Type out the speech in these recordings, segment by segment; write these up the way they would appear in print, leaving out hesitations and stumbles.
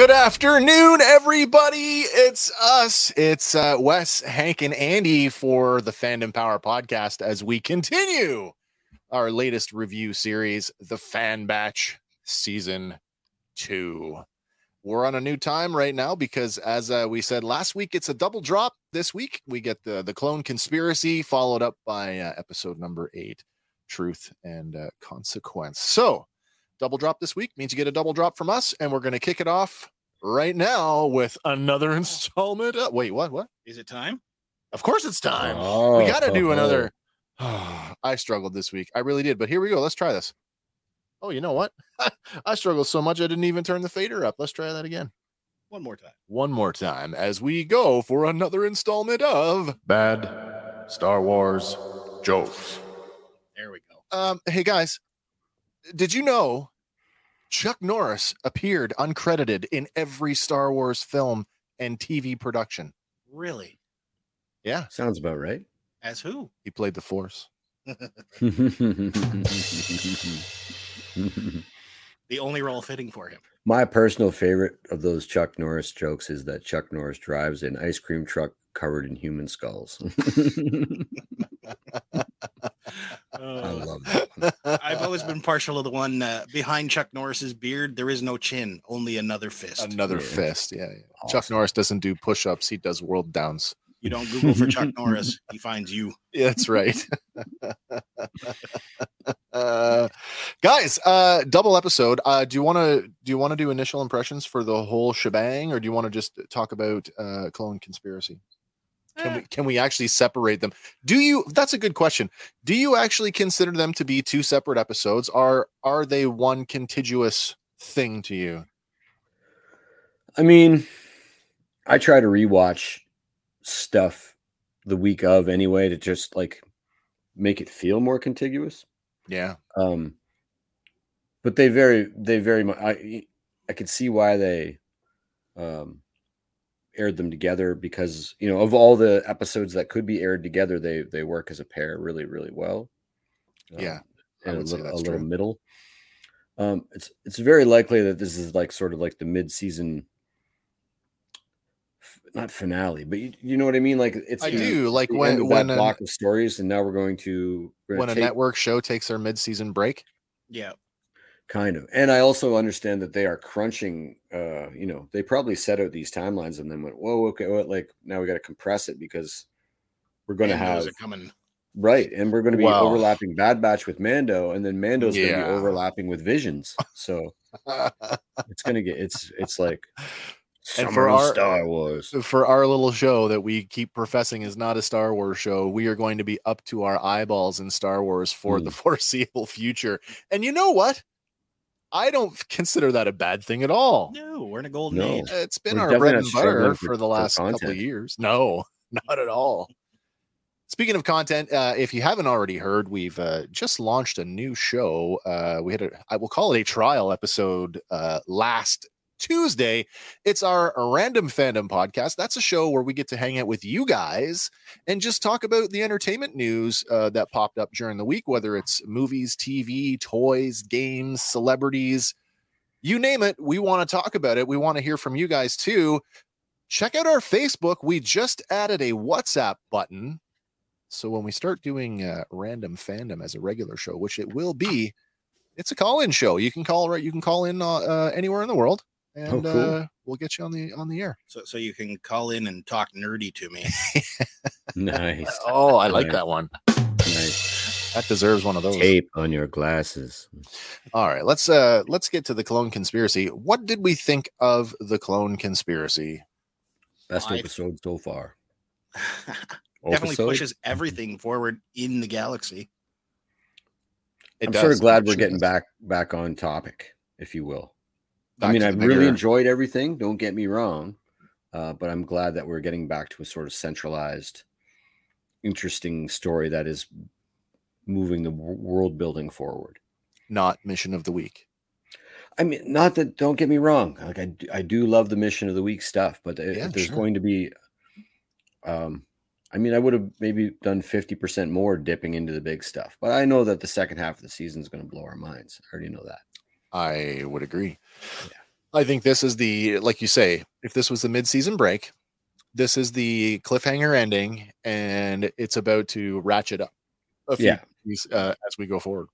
Good afternoon, everybody. It's us. It's Wes, Hank, and Andy for the Fandom Power Podcast as we continue our latest review series, The Fan Batch Season 2. We're on a new time right now because, as we said last week, it's a double drop. This week, we get the Clone Conspiracy, followed up by episode number 8, Truth and Consequence. So, double drop this week means you get a double drop from us, and we're going to kick it off right now with another installment. Wait, what? Is it time? Of course it's time. Oh, we got to do another. I struggled this week. I really did, but here we go. Let's try this. Oh, you know what? I struggled so much I didn't even turn the fader up. Let's try that again. One more time as we go for another installment of Bad Star Wars Jokes. There we go. Hey, guys. Did you know Chuck Norris appeared uncredited in every Star Wars film and TV production? Really? Yeah. Sounds about right. As who? He played the Force. The only role fitting for him. My personal favorite of those Chuck Norris jokes is that Chuck Norris drives an ice cream truck covered in human skulls. I love that one. I've always been partial to the one behind Chuck Norris's beard. There is no chin, only another fist. Another fist. Yeah. Awesome. Chuck Norris doesn't do push-ups. He does world downs. You don't Google for Chuck Norris. He finds you. Yeah, that's right. Guys, double episode. Do you want to do initial impressions for the whole shebang, or do you want to just talk about Clone Conspiracy? Can we actually separate them? That's a good question. Do you actually consider them to be two separate episodes? Are they one contiguous thing to you? I mean, I try to rewatch stuff the week of anyway to just like make it feel more contiguous. Yeah. But they very much, I could see why they aired them together, because, you know, of all the episodes that could be aired together, they work as a pair really, really well. Yeah. And a little middle. It's very likely that this is like sort of like the mid-season, not finale, but you know what I mean? Like it's like when that block of stories, and now we're going to a network show takes their mid-season break. Yeah. Kind of. And I also understand that they are crunching, you know, they probably set out these timelines and then went, whoa, okay, well, like now we got to compress it because we're going to have coming. Right. And we're going to be overlapping Bad Batch with Mando, and then Mando's going to be overlapping with Visions. So it's like, and for our Star Wars, for our little show that we keep professing is not a Star Wars show, we are going to be up to our eyeballs in Star Wars for the foreseeable future. And you know what? I don't consider that a bad thing at all. No, we're in a golden age. It's been our bread and butter for the last couple of years. No, not at all. Speaking of content, if you haven't already heard, we've just launched a new show. We had I will call it a trial episode last Tuesday. It's our Random Fandom Podcast. That's a show where we get to hang out with you guys and just talk about the entertainment news that popped up during the week, whether it's movies, TV, toys, games, celebrities, you name it. We want to talk about it. We want to hear from you guys too. Check out our Facebook. We just added a WhatsApp button. So when we start doing Random Fandom as a regular show, which it will be, it's a call-in show. You can call in anywhere in the world. And cool. We'll get you on the air. So you can call in and talk nerdy to me. Nice. Oh, I like that one. Nice. That deserves one of those. Tape on your glasses. All right, let's get to the Clone Conspiracy. What did we think of the Clone Conspiracy? Best episode so far. Definitely pushes everything forward in the galaxy. I'm sort of glad we're getting back on topic, if you will. I mean, I really enjoyed everything. Don't get me wrong. But I'm glad that we're getting back to a sort of centralized, interesting story that is moving the world building forward. Not mission of the week. I mean, not that, don't get me wrong. Like I do love the mission of the week stuff, but there's going to be, I mean, I would have maybe done 50% more dipping into the big stuff, but I know that the second half of the season is going to blow our minds. I already know that. I would agree. Yeah. I think this is the, like you say, if this was the mid-season break, this is the cliffhanger ending, and it's about to ratchet up a few things, as we go forward.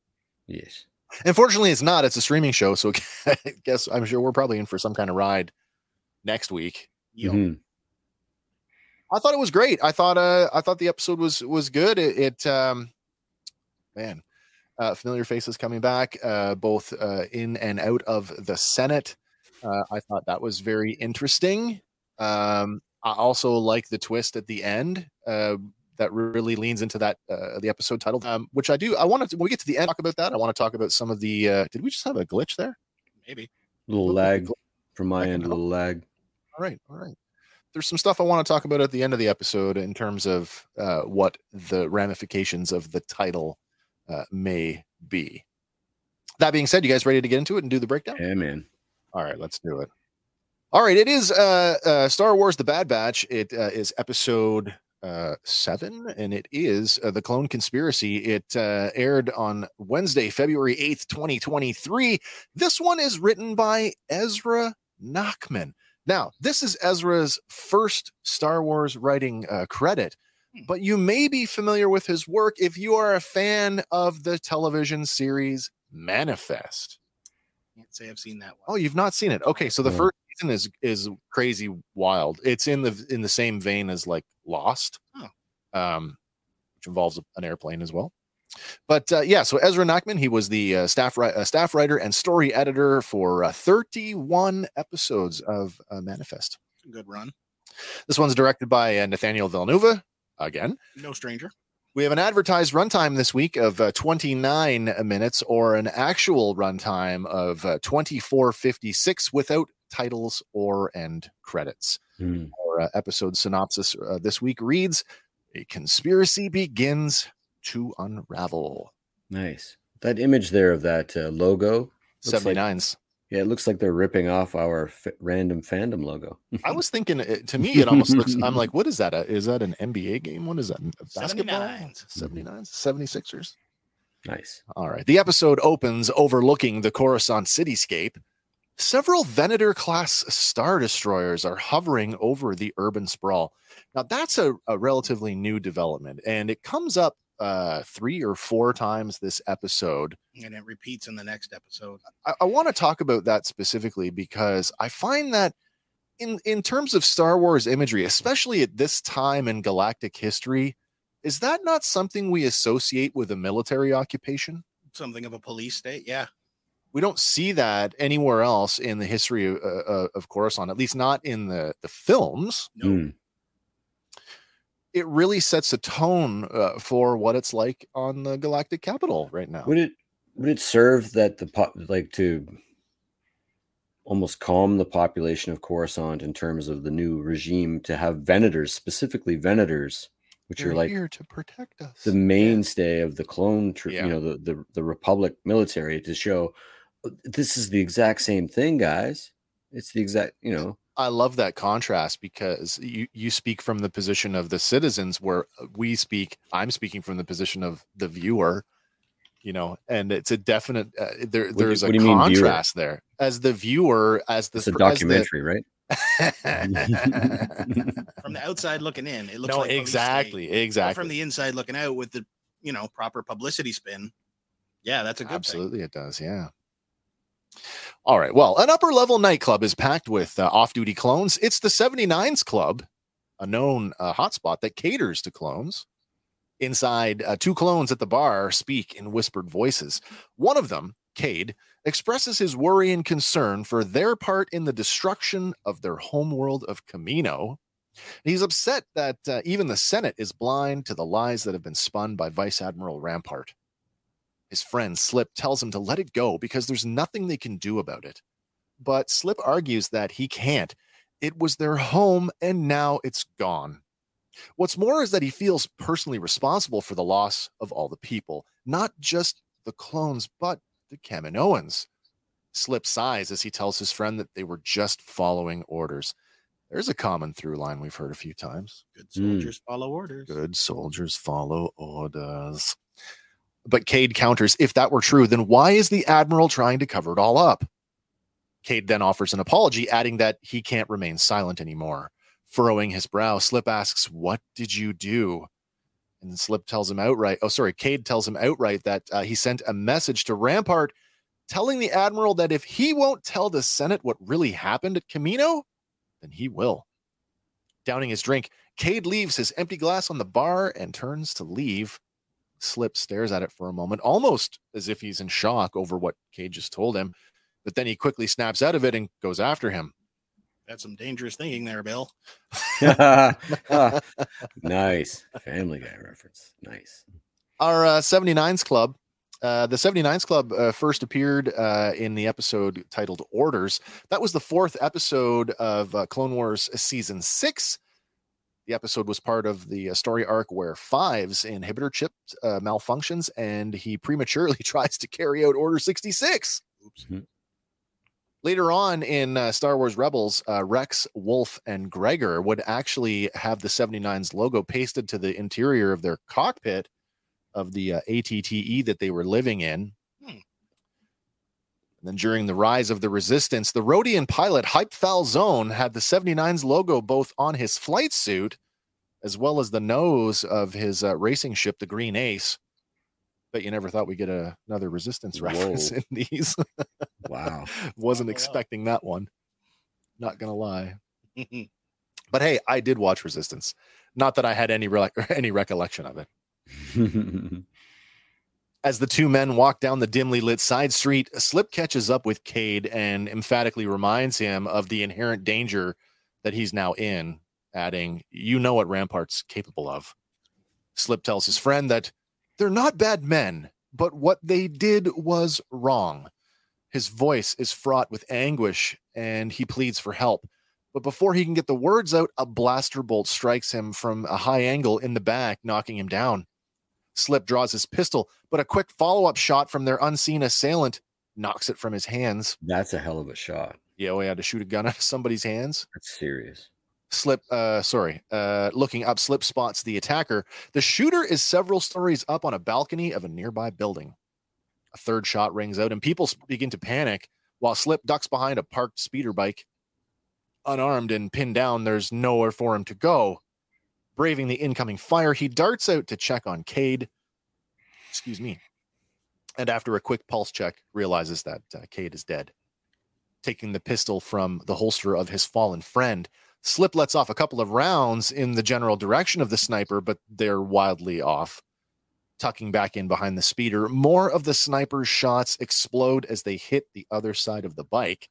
Yes. Unfortunately, it's not. It's a streaming show, so I guess I'm sure we're probably in for some kind of ride next week. Mm-hmm. I thought it was great. I thought the episode was good. Familiar faces coming back, both in and out of the Senate. I thought that was very interesting. I also like the twist at the end that really leans into that the episode title, which I do. I want to, when we get to the end, talk about that. I want to talk about some of the. Did we just have a glitch there? Maybe a little lag from my end. A little lag. All right. There's some stuff I want to talk about at the end of the episode in terms of what the ramifications of the title may be. That being said, you guys ready to get into it and do the breakdown? Yeah, man. All right, let's do it. All right, it is Star Wars The Bad Batch. It is episode 7, and it is The Clone Conspiracy. It aired on Wednesday, February 8th, 2023. This one is written by Ezra Nachman. Now, this is Ezra's first Star Wars writing credit, but you may be familiar with his work if you are a fan of the television series Manifest. Can't say I've seen that one. Oh, you've not seen it. Okay, so the first season is crazy wild. It's in the same vein as like Lost, which involves an airplane as well. But so Ezra Nachman, he was the staff writer and story editor for 31 episodes of Manifest. Good run. This one's directed by Nathaniel Villanueva. Again, no stranger. We have an advertised runtime this week of 29 minutes, or an actual runtime of 24:56 without titles or end credits. Our episode synopsis this week reads, "A conspiracy begins to unravel." Nice. That image there of that logo. 79s. Like, it looks like they're ripping off our random fandom logo. I was thinking, to me, it almost looks, I'm like, what is that? Is that an NBA game? What is that? Basketball? 79s, 76ers. Nice. All right. The episode opens overlooking the Coruscant cityscape. Several Venator-class Star Destroyers are hovering over the urban sprawl. Now, that's a relatively new development, and it comes up 3 or 4 times this episode, and it repeats in the next episode. I want to talk about that specifically because I find that in terms of Star Wars imagery, especially at this time in galactic history, is that not something we associate with a military occupation? Something of a police state, yeah. We don't see that anywhere else in the history of Coruscant, at least not in the films. No. It really sets a tone for what it's like on the galactic capital right now. Would it serve that to almost calm the population of Coruscant in terms of the new regime to have Venators, specifically Venators, which are like here to protect us, the mainstay of the clone, the Republic military, to show this is the exact same thing, guys. It's the exact, I love that contrast because you speak from the position of the citizens where we speak. I'm speaking from the position of the viewer, and it's a definite there's a contrast there. As the viewer, it's a documentary, right? From the outside looking in, it looks like exactly. From the inside looking out with the proper publicity spin. Yeah, that's a good thing. Absolutely it does, yeah. All right. Well, an upper-level nightclub is packed with off-duty clones. It's the 79's Club, a known hotspot that caters to clones. Inside, 2 clones at the bar speak in whispered voices. One of them, Cade, expresses his worry and concern for their part in the destruction of their homeworld of Camino. He's upset that even the Senate is blind to the lies that have been spun by Vice Admiral Rampart. His friend Slip tells him to let it go because there's nothing they can do about it. But Slip argues that he can't. It was their home, and now it's gone. What's more is that he feels personally responsible for the loss of all the people, not just the clones, but the Kaminoans. Slip sighs as he tells his friend that they were just following orders. There's a common through line we've heard a few times. Good soldiers follow orders. Good soldiers follow orders. But Cade counters, if that were true, then why is the Admiral trying to cover it all up? Cade then offers an apology, adding that he can't remain silent anymore. Furrowing his brow, Slip asks, "What did you do?" And Slip tells him outright. Oh, sorry. Cade tells him outright that he sent a message to Rampart telling the Admiral that if he won't tell the Senate what really happened at Camino, then he will. Downing his drink, Cade leaves his empty glass on the bar and turns to leave. Slip stares at it for a moment, almost as if he's in shock over what Cade just told him. But then he quickly snaps out of it and goes after him. That's some dangerous thinking there, Bill. Nice. Family Guy reference. Nice. Our 79's Club. The 79's Club first appeared in the episode titled Orders. That was the fourth episode of Clone Wars Season 6. The episode was part of the story arc where Five's inhibitor chip malfunctions and he prematurely tries to carry out Order 66. Oops. Mm-hmm. Later on in Star Wars Rebels, Rex, Wolf, and Gregor would actually have the 79's logo pasted to the interior of their cockpit of the ATTE that they were living in. And then during the rise of the Resistance, the Rodian pilot Hype Falzone had the 79's logo both on his flight suit as well as the nose of his racing ship, the Green Ace. But you never thought we'd get another Resistance reference in these. Wow. Wasn't expecting that one. Not going to lie. But hey, I did watch Resistance. Not that I had any recollection of it. As the two men walk down the dimly lit side street, Slip catches up with Cade and emphatically reminds him of the inherent danger that he's now in, adding, "You know what Rampart's capable of." Slip tells his friend that they're not bad men, but what they did was wrong. His voice is fraught with anguish, and he pleads for help. But before he can get the words out, a blaster bolt strikes him from a high angle in the back, knocking him down. Slip draws his pistol, but a quick follow-up shot from their unseen assailant knocks it from his hands. That's a hell of a shot. Yeah, we had to shoot a gun out of somebody's hands. That's serious. Looking up, Slip spots the attacker. The shooter is several stories up on a balcony of a nearby building. A third shot rings out and people begin to panic while Slip ducks behind a parked speeder bike. Unarmed and pinned down, there's nowhere for him to go. Braving the incoming fire, he darts out to check on Cade. Excuse me. And after a quick pulse check, realizes that Cade is dead. Taking the pistol from the holster of his fallen friend, Slip lets off a couple of rounds in the general direction of the sniper, but they're wildly off. Tucking back in behind the speeder, more of the sniper's shots explode as they hit the other side of the bike.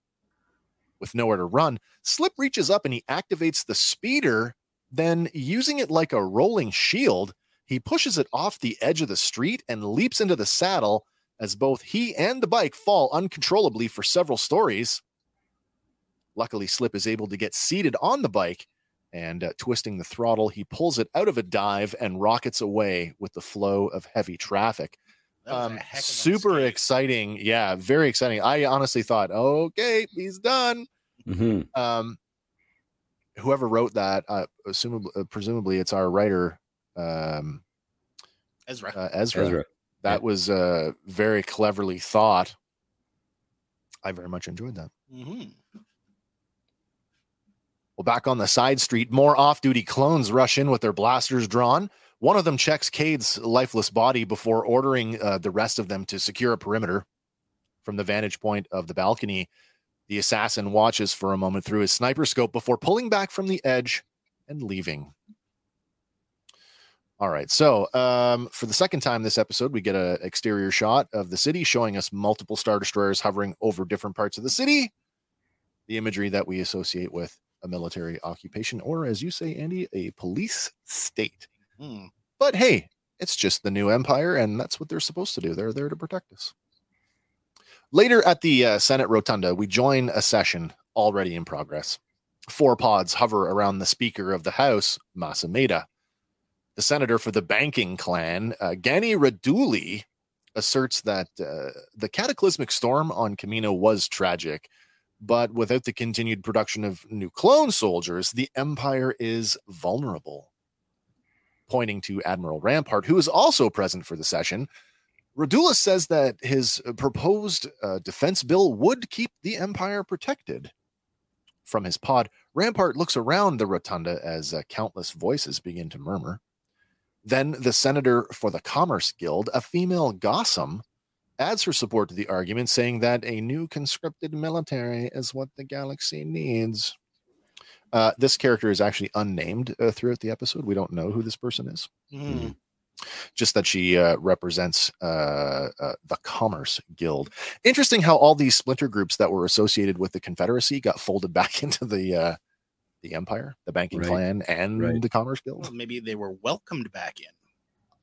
With nowhere to run, Slip reaches up and he activates the speeder. Then, using it like a rolling shield, he pushes it off the edge of the street and leaps into the saddle as both he and the bike fall uncontrollably for several stories. Luckily, Slip is able to get seated on the bike, and twisting the throttle, he pulls it out of a dive and rockets away with the flow of heavy traffic. Super exciting. Yeah, very exciting. I honestly thought, okay, he's done. Mm-hmm. Whoever wrote that, presumably it's our writer, Ezra. That was very cleverly thought. I very much enjoyed that. Mm-hmm. Well, back on the side street, more off-duty clones rush in with their blasters drawn. One of them checks Cade's lifeless body before ordering the rest of them to secure a perimeter. From the vantage point of the balcony, the assassin watches for a moment through his sniper scope before pulling back from the edge and leaving. All right, so for the second time this episode, we get an exterior shot of the city showing us multiple Star Destroyers hovering over different parts of the city. The imagery that we associate with a military occupation, or as you say, Andy, a police state. Mm. But hey, it's just the new empire, and that's what they're supposed to do. They're there to protect us. Later at the Senate Rotunda, we join a session already in progress. Four pods hover around the Speaker of the House, Mas Amedda. The senator for the banking clan, Gani Raduli, asserts that the cataclysmic storm on Camino was tragic, but without the continued production of new clone soldiers, the Empire is vulnerable. Pointing to Admiral Rampart, who is also present for the session, Radula says that his proposed defense bill would keep the Empire protected. From his pod, Rampart looks around the rotunda as countless voices begin to murmur. Then the senator for the Commerce Guild, a female Gossam, adds her support to the argument, saying that a new conscripted military is what the galaxy needs. This character is actually unnamed throughout the episode. We don't know who this person is. Mm. Just that she represents the Commerce Guild. Interesting how all these splinter groups that were associated with the Confederacy got folded back into the Empire, the Banking Clan, and the Commerce Guild. Well, maybe they were welcomed back in.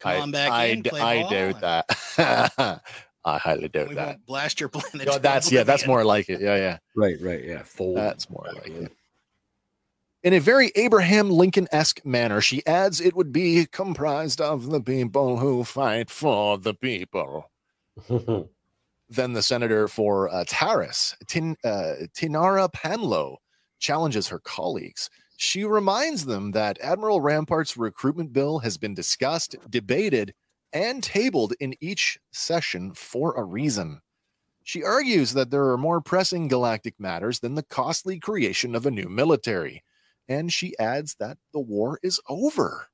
Come on back in, play ball. I doubt that. I highly doubt we won't blast your planet. No, that's more like it. Yeah. Right. Yeah. Fold. That's more like it. In a very Abraham Lincoln-esque manner, she adds it would be comprised of the people who fight for the people. Then the senator for Taris, Tynnra Pamlo, challenges her colleagues. She reminds them that Admiral Rampart's recruitment bill has been discussed, debated, and tabled in each session for a reason. She argues that there are more pressing galactic matters than the costly creation of a new military. And she adds that the war is over.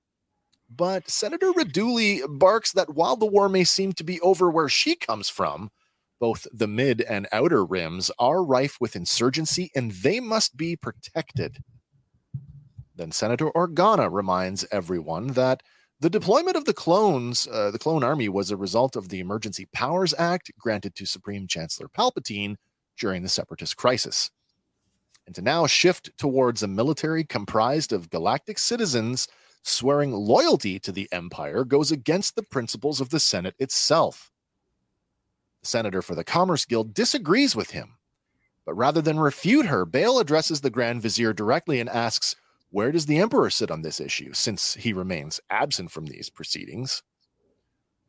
But Senator Raduli barks that while the war may seem to be over where she comes from, both the mid and outer rims are rife with insurgency and they must be protected. Then Senator Organa reminds everyone that the deployment of the clones, the clone army, was a result of the Emergency Powers Act granted to Supreme Chancellor Palpatine during the Separatist crisis. And to now shift towards a military comprised of galactic citizens swearing loyalty to the Empire goes against the principles of the Senate itself. The senator for the Commerce Guild disagrees with him, but rather than refute her, Bail addresses the Grand Vizier directly and asks, where does the Emperor sit on this issue, since he remains absent from these proceedings?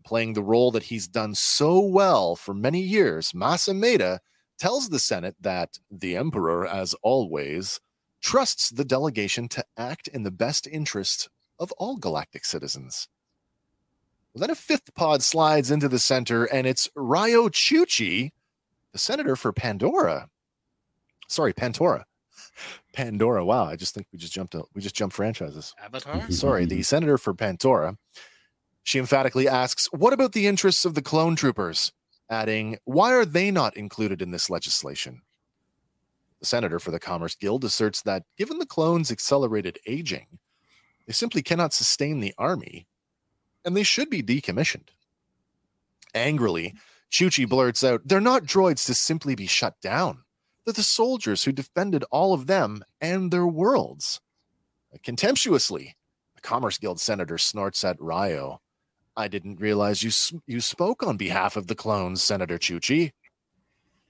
Playing the role that he's done so well for many years, Mas Amedda tells the Senate that the Emperor, as always, trusts the delegation to act in the best interest of all galactic citizens. Well, then a fifth pod slides into the center, and it's Riyo Chuchi, the senator for Pantora. Pandora. Wow, I just think we just jumped franchises. Avatar? Sorry, the senator for Pantora. She emphatically asks, what about the interests of the clone troopers? Adding, why are they not included in this legislation? The senator for the Commerce Guild asserts that given the clones' accelerated aging, they simply cannot sustain the army, and they should be decommissioned. Angrily, Chuchi blurts out, they're not droids to simply be shut down. They're the soldiers who defended all of them and their worlds. Contemptuously, the Commerce Guild senator snorts at Riyo. I didn't realize you spoke on behalf of the clones, Senator Chuchi.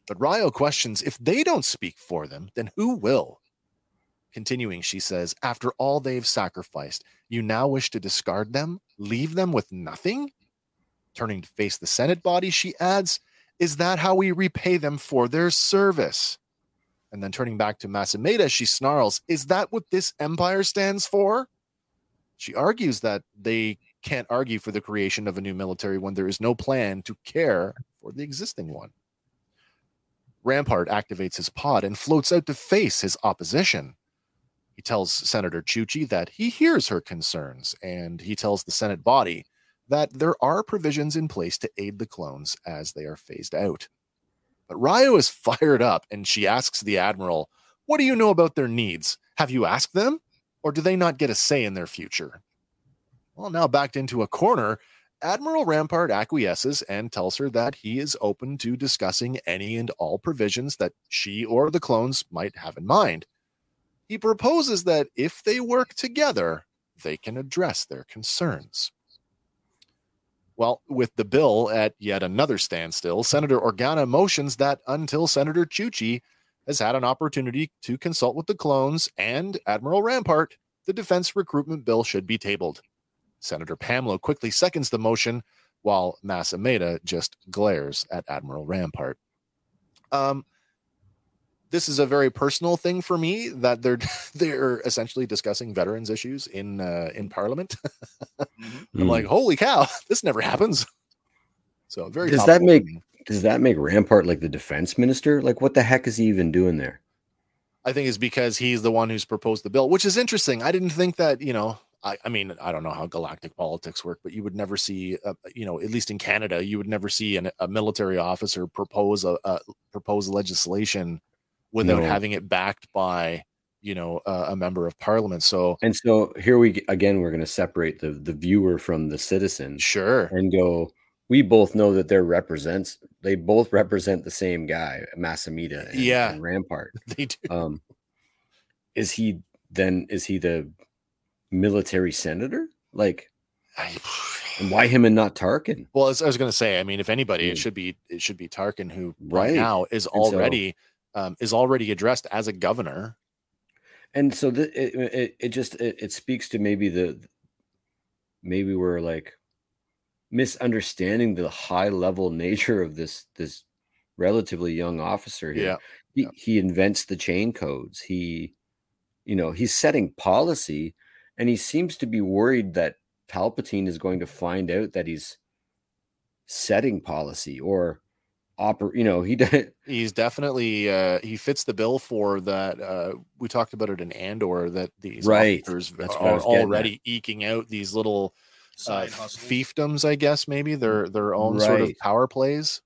But Riyo questions, if they don't speak for them, then who will? Continuing, she says, after all they've sacrificed, you now wish to discard them, leave them with nothing? Turning to face the Senate body, she adds, is that how we repay them for their service? And then turning back to Mas Amedda, she snarls, is that what this empire stands for? She argues that they can't argue for the creation of a new military when there is no plan to care for the existing one. Rampart activates his pod and floats out to face his opposition. He tells Senator Chuchi that he hears her concerns, and he tells the Senate body that there are provisions in place to aid the clones as they are phased out. But Riyo is fired up, and she asks the Admiral, what do you know about their needs? Have you asked them? Or do they not get a say in their future? Well, now backed into a corner, Admiral Rampart acquiesces and tells her that he is open to discussing any and all provisions that she or the clones might have in mind. He proposes that if they work together, they can address their concerns. Well, with the bill at yet another standstill, Senator Organa motions that until Senator Chuchi has had an opportunity to consult with the clones and Admiral Rampart, the defense recruitment bill should be tabled. Senator Pamlo quickly seconds the motion, while Mas Amedda just glares at Admiral Rampart. This is a very personal thing for me, that they're essentially discussing veterans issues in Parliament. I'm like, holy cow, this never happens. So very. Does that make Rampart like the defense minister? Like, what the heck is he even doing there? I think it's because he's the one who's proposed the bill, which is interesting. I didn't think that, you know. I mean, I don't know how galactic politics work, but you would never see, you know, at least in Canada, you would never see a military officer propose propose legislation without having it backed by, you know, a member of parliament. So here we're going to separate the viewer from the citizen, sure, and go. We both know that they both represent the same guy, Mas Amedda and Rampart. They do. Is he the military senator? Like, and why him and not Tarkin? Well, as I was going to say, I mean, if anybody, it should be Tarkin, who right now is already addressed as a governor. And so it speaks to maybe we're like misunderstanding the high level nature of this relatively young officer here. He invents the chain codes. He, you know, he's setting policy. And he seems to be worried that Palpatine is going to find out that he's setting policy or he's definitely he fits the bill for that. We talked about it in Andor that these officers are already eking out these little fiefdoms, I guess, maybe their own sort of power plays.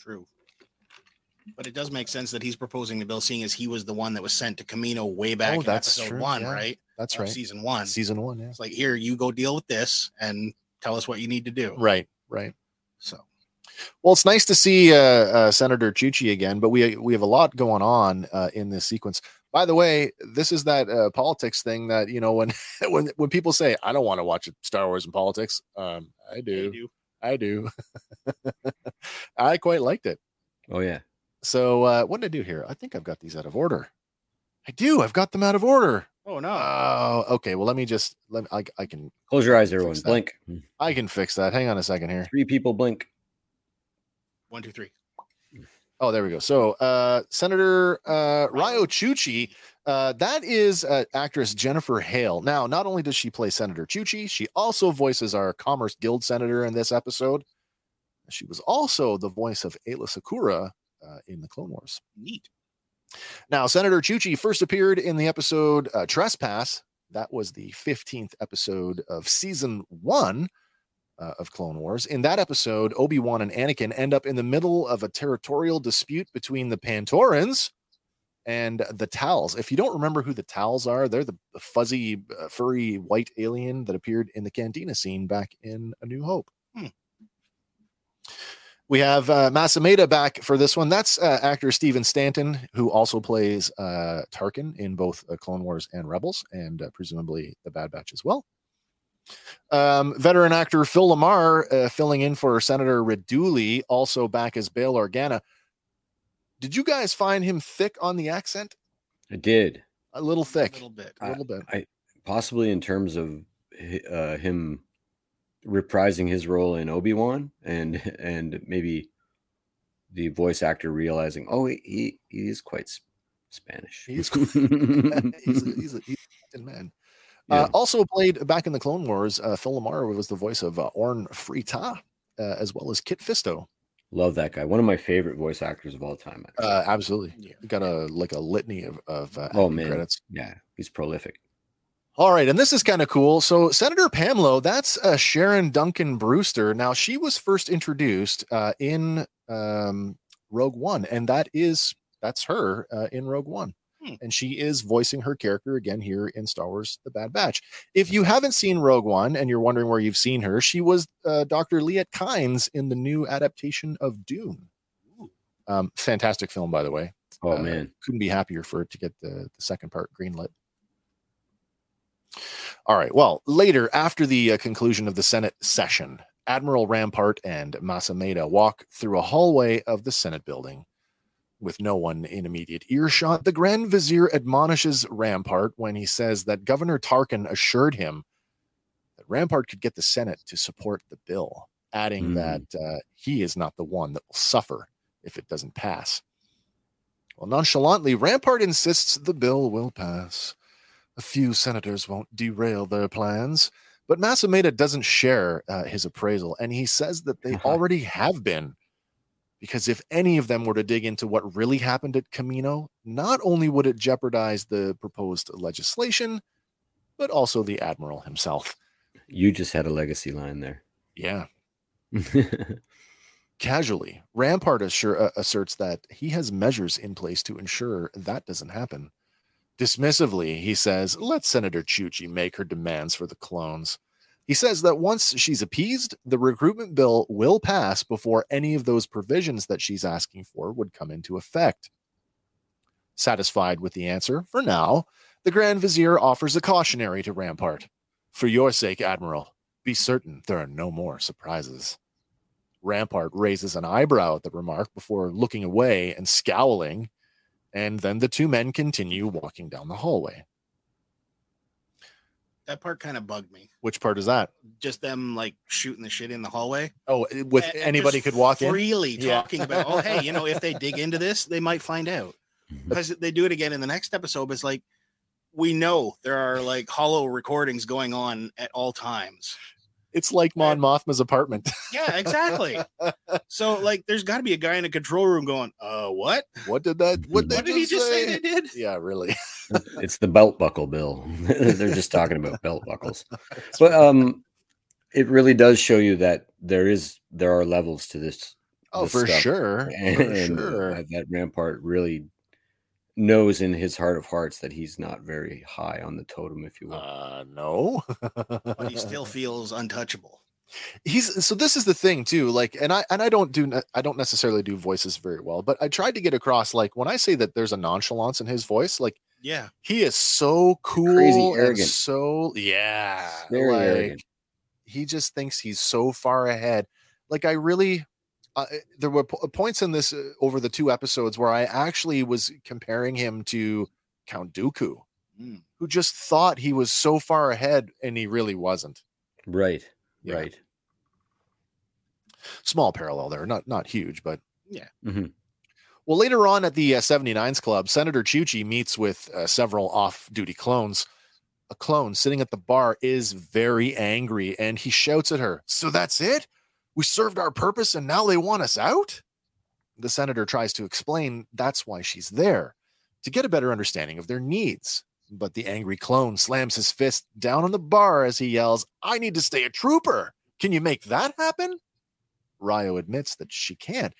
True. But it does make sense that he's proposing the bill, seeing as he was the one that was sent to Camino way back in episode one, right? That's right. Season one, yeah. It's like, here, you go deal with this and tell us what you need to do. Right. So, well, it's nice to see Senator Chuchi again, but we have a lot going on in this sequence. By the way, this is that politics thing that, you know, when people say, I don't want to watch Star Wars and politics, I do. I quite liked it. Oh, yeah. So what did I do here? I think I've got these out of order. I do. I've got them out of order. Oh no. Oh, okay. Well, let me. I can close your eyes, everyone. Blink. I can fix that. Hang on a second here. Three people blink. 1, 2, 3. Oh, there we go. So Senator Riyo Chuchi, that is actress Jennifer Hale. Now, not only does she play Senator Chuchi, she also voices our Commerce Guild senator in this episode. She was also the voice of Ayla Secura in the Clone Wars. Neat. Now, Senator Chuchi first appeared in the episode Trespass. That was the 15th episode of season 1 of Clone Wars. In that episode, Obi-Wan and Anakin end up in the middle of a territorial dispute between the Pantorans and the Tals. If you don't remember who the Tals are, they're the fuzzy, furry, white alien that appeared in the Cantina scene back in A New Hope. We have Mas Amedda back for this one. That's actor Steven Stanton, who also plays Tarkin in both Clone Wars and Rebels, and presumably The Bad Batch as well. Veteran actor Phil LaMarr filling in for Senator Raduli, also back as Bail Organa. Did you guys find him thick on the accent? I did. A little thick. A little bit. Possibly in terms of him reprising his role in Obi-Wan and maybe the voice actor realizing, oh, he is quite Spanish. He's a Latin man. Yeah. Also played back in the Clone Wars, Phil LaMarr was the voice of Orn Frita, as well as Kit Fisto. Love that guy. One of my favorite voice actors of all time. Absolutely. Yeah. Got a litany of credits. Yeah, he's prolific. All right, and this is kind of cool. So Senator Pamlo, that's Sharon Duncan Brewster. Now, she was first introduced in Rogue One, and that's her in Rogue One. And she is voicing her character again here in Star Wars The Bad Batch. If you haven't seen Rogue One and you're wondering where you've seen her, she was Dr. Liet Kynes in the new adaptation of Dune. Fantastic film, by the way. Oh, man. Couldn't be happier for it to get the second part greenlit. All right. Well, later, after the conclusion of the Senate session, Admiral Rampart and Mas Amedda walk through a hallway of the Senate building with no one in immediate earshot. The Grand Vizier admonishes Rampart when he says that Governor Tarkin assured him that Rampart could get the Senate to support the bill, adding that he is not the one that will suffer if it doesn't pass. Well, nonchalantly, Rampart insists the bill will pass. A few senators won't derail their plans. But Mas Amedda doesn't share his appraisal, and he says that they already have been, because if any of them were to dig into what really happened at Camino, not only would it jeopardize the proposed legislation, but also the Admiral himself. You just had a legacy line there. Yeah. Casually, Rampart asserts that he has measures in place to ensure that doesn't happen. Dismissively, he says, let Senator Chuchi make her demands for the clones. He says that once she's appeased, the recruitment bill will pass before any of those provisions that she's asking for would come into effect. Satisfied with the answer, for now, the Grand Vizier offers a cautionary to Rampart. For your sake, Admiral, be certain there are no more surprises. Rampart raises an eyebrow at the remark before looking away and scowling, and then the two men continue walking down the hallway. That part kind of bugged me. Which part is that? Just them like shooting the shit in the hallway. Oh, with and anybody could walk in. Freely talking about, oh, hey, you know, if they dig into this, they might find out. Because they do it again in the next episode. But it's like, we know there are like hollow recordings going on at all times. It's like Mon Mothma's apartment. Yeah, exactly. So, like, there's got to be a guy in a control room going, what? What did he just say they did? Yeah, really. It's the belt buckle bill. They're just talking about belt buckles. But it really does show you that there are levels to this. Oh, this for stuff. Sure. And that Rampart really knows in his heart of hearts that he's not very high on the totem, if you will. No. But he still feels untouchable. So this is the thing too, like, and I don't necessarily do voices very well, but I tried to get across, like, when I say that there's a nonchalance in his voice, like, yeah, he is so cool. Crazy arrogant. So yeah, very like arrogant. He just thinks he's so far ahead. Like, I really there were points in this over the two episodes where I actually was comparing him to Count Dooku, who just thought he was so far ahead, and he really wasn't. Right, yeah. Right. Small parallel there, not huge, but yeah. Mm-hmm. Well, later on at the 79's Club, Senator Chuchi meets with several off-duty clones. A clone sitting at the bar is very angry, and he shouts at her, "So that's it? We served our purpose and now they want us out?" The senator tries to explain that's why she's there, to get a better understanding of their needs. But the angry clone slams his fist down on the bar as he yells, "I need to stay a trooper. Can you make that happen?" Riyo admits that she can't,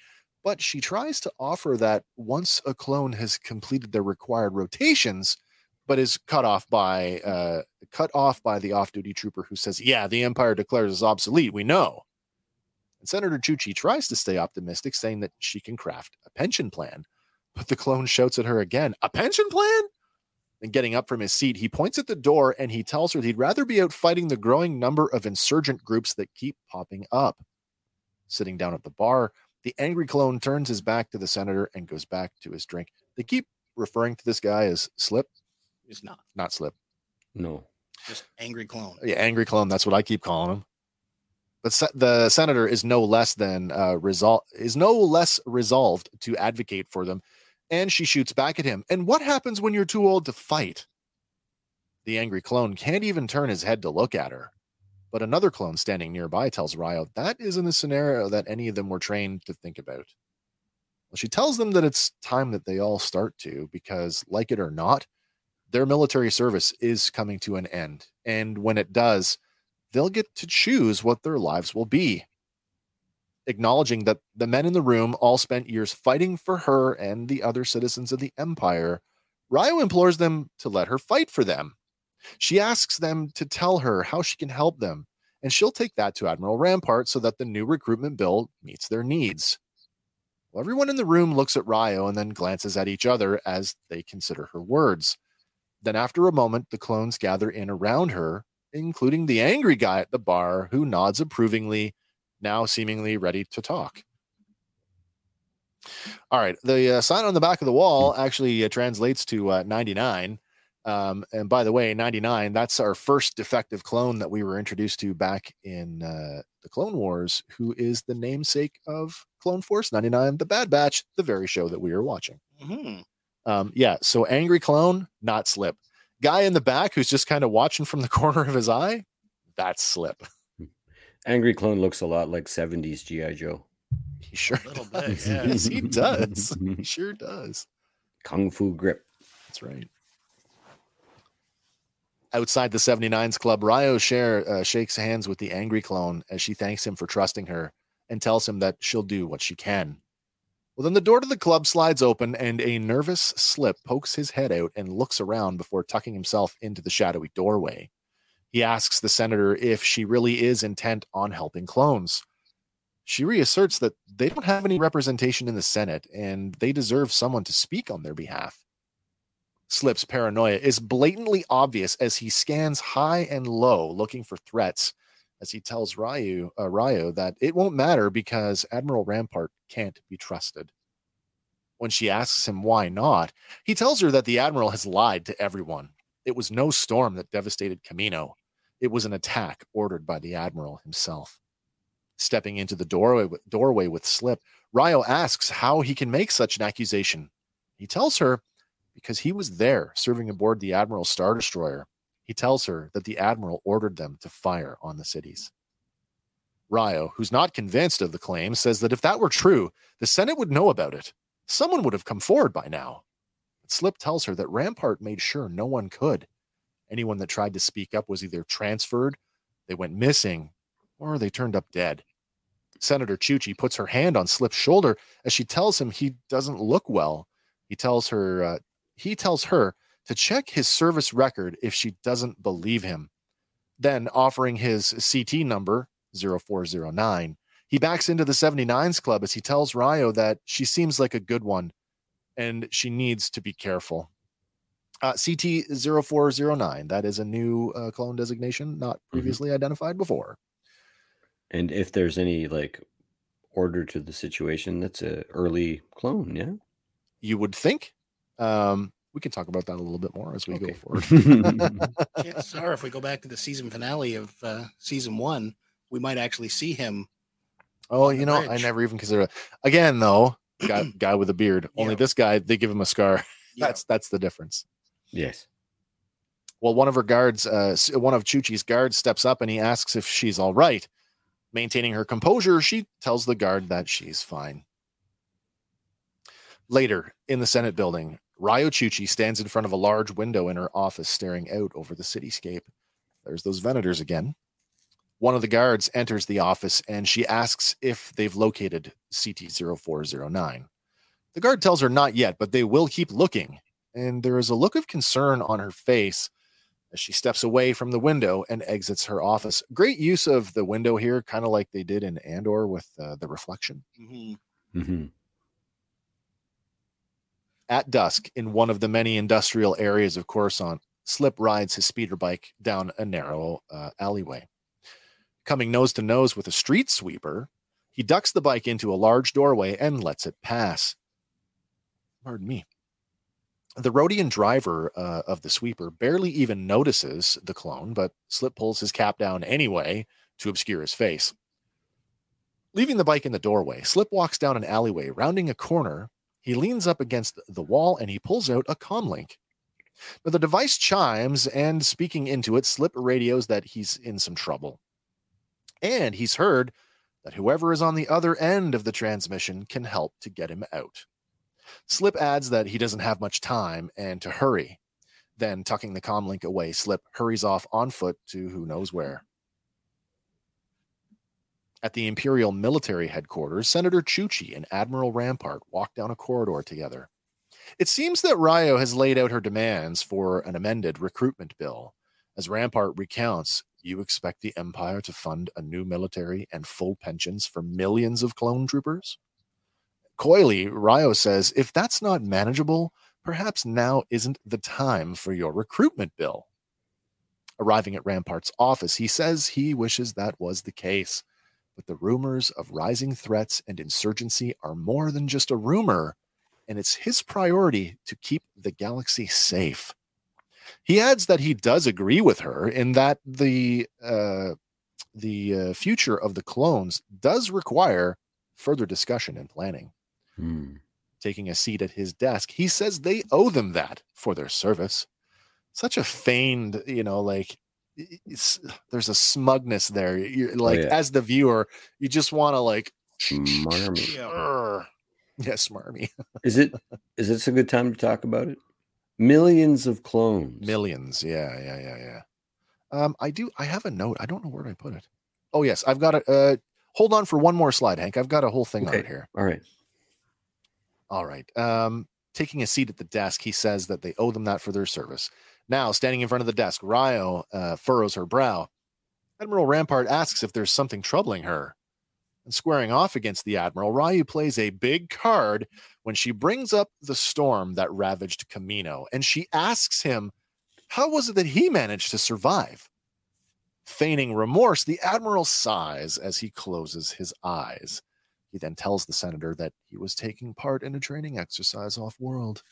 but she tries to offer that once a clone has completed their required rotations, but is cut off by the off-duty trooper who says, "Yeah, the Empire declares us obsolete. We know." And Senator Chuchi tries to stay optimistic, saying that she can craft a pension plan. But the clone shouts at her again, "A pension plan?" And getting up from his seat, he points at the door and he tells her he'd rather be out fighting the growing number of insurgent groups that keep popping up. Sitting down at the bar, the angry clone turns his back to the senator and goes back to his drink. They keep referring to this guy as Slip. He's not. Not Slip. No. Just angry clone. Yeah, angry clone. That's what I keep calling him. But the senator is no less resolved to advocate for them, and she shoots back at him. "And what happens when you're too old to fight?" The angry clone can't even turn his head to look at her. But another clone standing nearby tells Riyo that isn't a scenario that any of them were trained to think about. Well, she tells them that it's time that they all start to, because, like it or not, their military service is coming to an end. And when it does, they'll get to choose what their lives will be. Acknowledging that the men in the room all spent years fighting for her and the other citizens of the Empire, Riyo implores them to let her fight for them. She asks them to tell her how she can help them, and she'll take that to Admiral Rampart so that the new recruitment bill meets their needs. Well, everyone in the room looks at Riyo and then glances at each other as they consider her words. Then after a moment, the clones gather in around her, including the angry guy at the bar who nods approvingly, now seemingly ready to talk. All right. The sign on the back of the wall actually translates to 99. And by the way, 99, that's our first defective clone that we were introduced to back in the Clone Wars, who is the namesake of Clone Force 99, The Bad Batch, the very show that we are watching. Mm-hmm. So angry clone, not Slip. Guy in the back who's just kind of watching from the corner of his eye, That's Slip. Angry Clone looks a lot like 70s G.I. Joe. He sure a little does. Bit, yes, he does. He sure does. Kung Fu grip. That's right. Outside the 79's Club, Riyo shakes hands with the Angry Clone as she thanks him for trusting her and tells him that she'll do what she can. Well, then the door to the club slides open and a nervous Slip pokes his head out and looks around before tucking himself into the shadowy doorway. He asks the senator if she really is intent on helping clones. She reasserts that they don't have any representation in the Senate and they deserve someone to speak on their behalf. Slip's paranoia is blatantly obvious as he scans high and low looking for threats, as he tells Riyo that it won't matter because Admiral Rampart can't be trusted. When she asks him why not, he tells her that the Admiral has lied to everyone. It was no storm that devastated Camino. It was an attack ordered by the Admiral himself. Stepping into the doorway with Slip, Riyo asks how he can make such an accusation. He tells her because he was there serving aboard the Admiral's Star Destroyer. He tells her that the Admiral ordered them to fire on the cities. Riyo, who's not convinced of the claim, says that if that were true, the Senate would know about it. Someone would have come forward by now. But Slip tells her that Rampart made sure no one could. Anyone that tried to speak up was either transferred, they went missing, or they turned up dead. Senator Chuchi puts her hand on Slip's shoulder as she tells him he doesn't look well. He tells her to check his service record if she doesn't believe him. Then, offering his CT number, 0409, he backs into the 79's Club as he tells Riyo that she seems like a good one and she needs to be careful. CT-0409, that is a new clone designation not previously identified before. And if there's any, order to the situation, that's an early clone, yeah? You would think. We can talk about that a little bit more as we go forward. Chances are, if we go back to the season finale of season 1, we might actually see him. Oh, you know, bridge. I never even considered. Again, though, guy with a beard. Only this guy, they give him a scar. Yeah. That's the difference. Yes. Well, one of Chuchi's guards steps up and he asks if she's all right. Maintaining her composure, she tells the guard that she's fine. Later, in the Senate building, Riyo Chuchi stands in front of a large window in her office, staring out over the cityscape. There's those Venators again. One of the guards enters the office, and she asks if they've located CT-0409. The guard tells her not yet, but they will keep looking, and there is a look of concern on her face as she steps away from the window and exits her office. Great use of the window here, kind of like they did in Andor with the reflection. Mm-hmm. Mm-hmm. At dusk, in one of the many industrial areas of Coruscant, Slip rides his speeder bike down a narrow alleyway. Coming nose to nose with a street sweeper, he ducks the bike into a large doorway and lets it pass. Pardon me. The Rodian driver of the sweeper barely even notices the clone, but Slip pulls his cap down anyway to obscure his face. Leaving the bike in the doorway, Slip walks down an alleyway, rounding a corner. He leans up against the wall and he pulls out a comlink. But the device chimes, and speaking into it, Slip radios that he's in some trouble. And he's heard that whoever is on the other end of the transmission can help to get him out. Slip adds that he doesn't have much time and to hurry. Then, tucking the comlink away, Slip hurries off on foot to who knows where. At the Imperial military headquarters, Senator Chuchi and Admiral Rampart walk down a corridor together. It seems that Riyo has laid out her demands for an amended recruitment bill. As Rampart recounts, you expect the Empire to fund a new military and full pensions for millions of clone troopers? Coyly, Riyo says, if that's not manageable, perhaps now isn't the time for your recruitment bill. Arriving at Rampart's office, he says he wishes that was the case. But the rumors of rising threats and insurgency are more than just a rumor, and it's his priority to keep the galaxy safe. He adds that he does agree with her in that the future of the clones does require further discussion and planning. Taking a seat at his desk, he says they owe them that for their service. Such a feigned, there's a smugness there. You're like, as the viewer, you just want to like smarmy. Smarmy. Is this a good time to talk about it? Millions of clones. Millions. Yeah. I have a note. I don't know where I put it. Oh yes, I've got a hold on for one more slide, Hank. I've got a whole thing on it here. All right. Taking a seat at the desk, he says that they owe them that for their service. Now, standing in front of the desk, Riyo furrows her brow. Admiral Rampart asks if there's something troubling her. And squaring off against the Admiral, Riyo plays a big card when she brings up the storm that ravaged Camino, and she asks him, how was it that he managed to survive? Feigning remorse, the Admiral sighs as he closes his eyes. He then tells the senator that he was taking part in a training exercise off-world.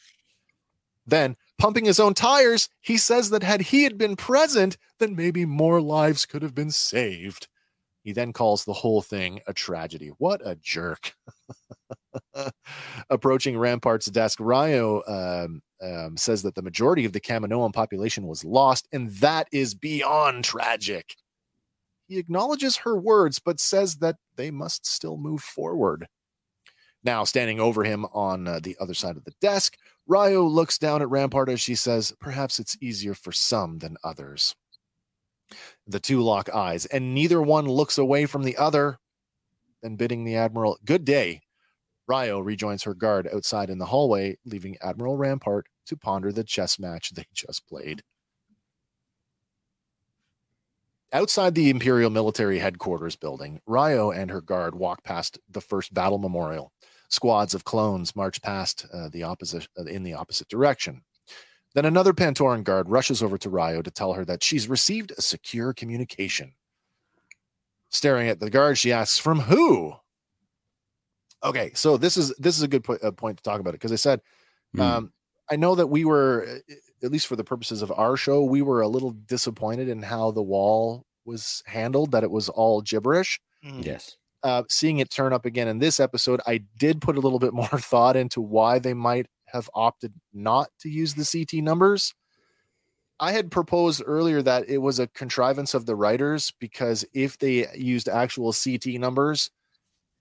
Then, pumping his own tires, he says that had he had been present, then maybe more lives could have been saved. He then calls the whole thing a tragedy. What a jerk. Approaching Rampart's desk, Riyo says that the majority of the Kaminoan population was lost, and that is beyond tragic. He acknowledges her words, but says that they must still move forward. Now, standing over him on the other side of the desk, Riyo looks down at Rampart as she says, perhaps it's easier for some than others. The two lock eyes, and neither one looks away from the other. Then, bidding the Admiral good day, Riyo rejoins her guard outside in the hallway, leaving Admiral Rampart to ponder the chess match they just played. Outside the Imperial Military Headquarters building, Riyo and her guard walk past the first battle memorial. Squads of clones march past in the opposite direction. Then another Pantoran guard rushes over to Riyo to tell her that she's received a secure communication. Staring at the guard, she asks, "From who?" Okay, so this is a good point to talk about it, because I said, I know that we were, at least for the purposes of our show, we were a little disappointed in how the wall was handled, that it was all gibberish. Yes. Seeing it turn up again in this episode, I did put a little bit more thought into why they might have opted not to use the CT numbers. I had proposed earlier that it was a contrivance of the writers, because if they used actual CT numbers,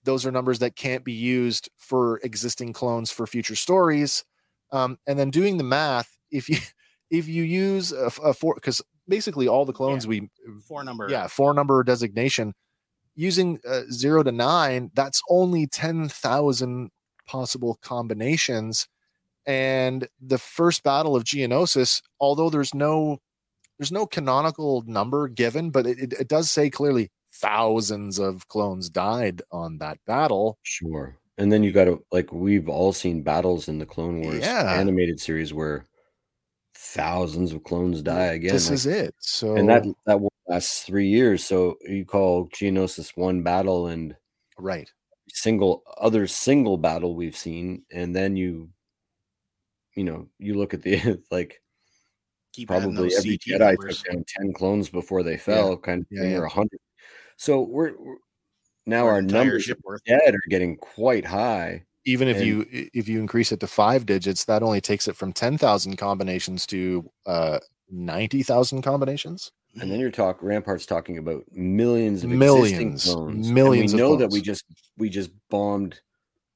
those are numbers that can't be used for existing clones for future stories. And then doing the math, if you use a four, because basically all the clones four number designation, using 0 to 9, that's only 10,000 possible combinations. And the first battle of Geonosis, although there's no canonical number given, but it does say clearly thousands of clones died on that battle. Sure. And then you got to, like, we've all seen battles in the Clone Wars animated series where thousands of clones die again. This is it. So, and that war lasts 3 years. So you call Geonosis one battle, and single battle we've seen, and then you look at the probably every Jedi took down 10 clones before they fell, kind of thing, or 100. So we're now our numbers of dead are getting quite high. Even if you increase it to 5 digits, that only takes it from 10,000 combinations to 90,000 combinations. And then Rampart's talking about millions of existing clones. Millions. And we know that we just bombed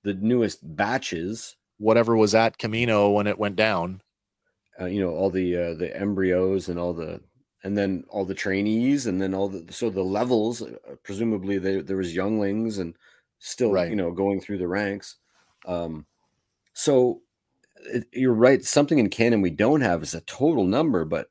the newest batches, whatever was at Camino when it went down. All the embryos and then all the trainees, and then the levels, presumably there was younglings and still, going through the ranks. So you're right. Something in canon we don't have is a total number, but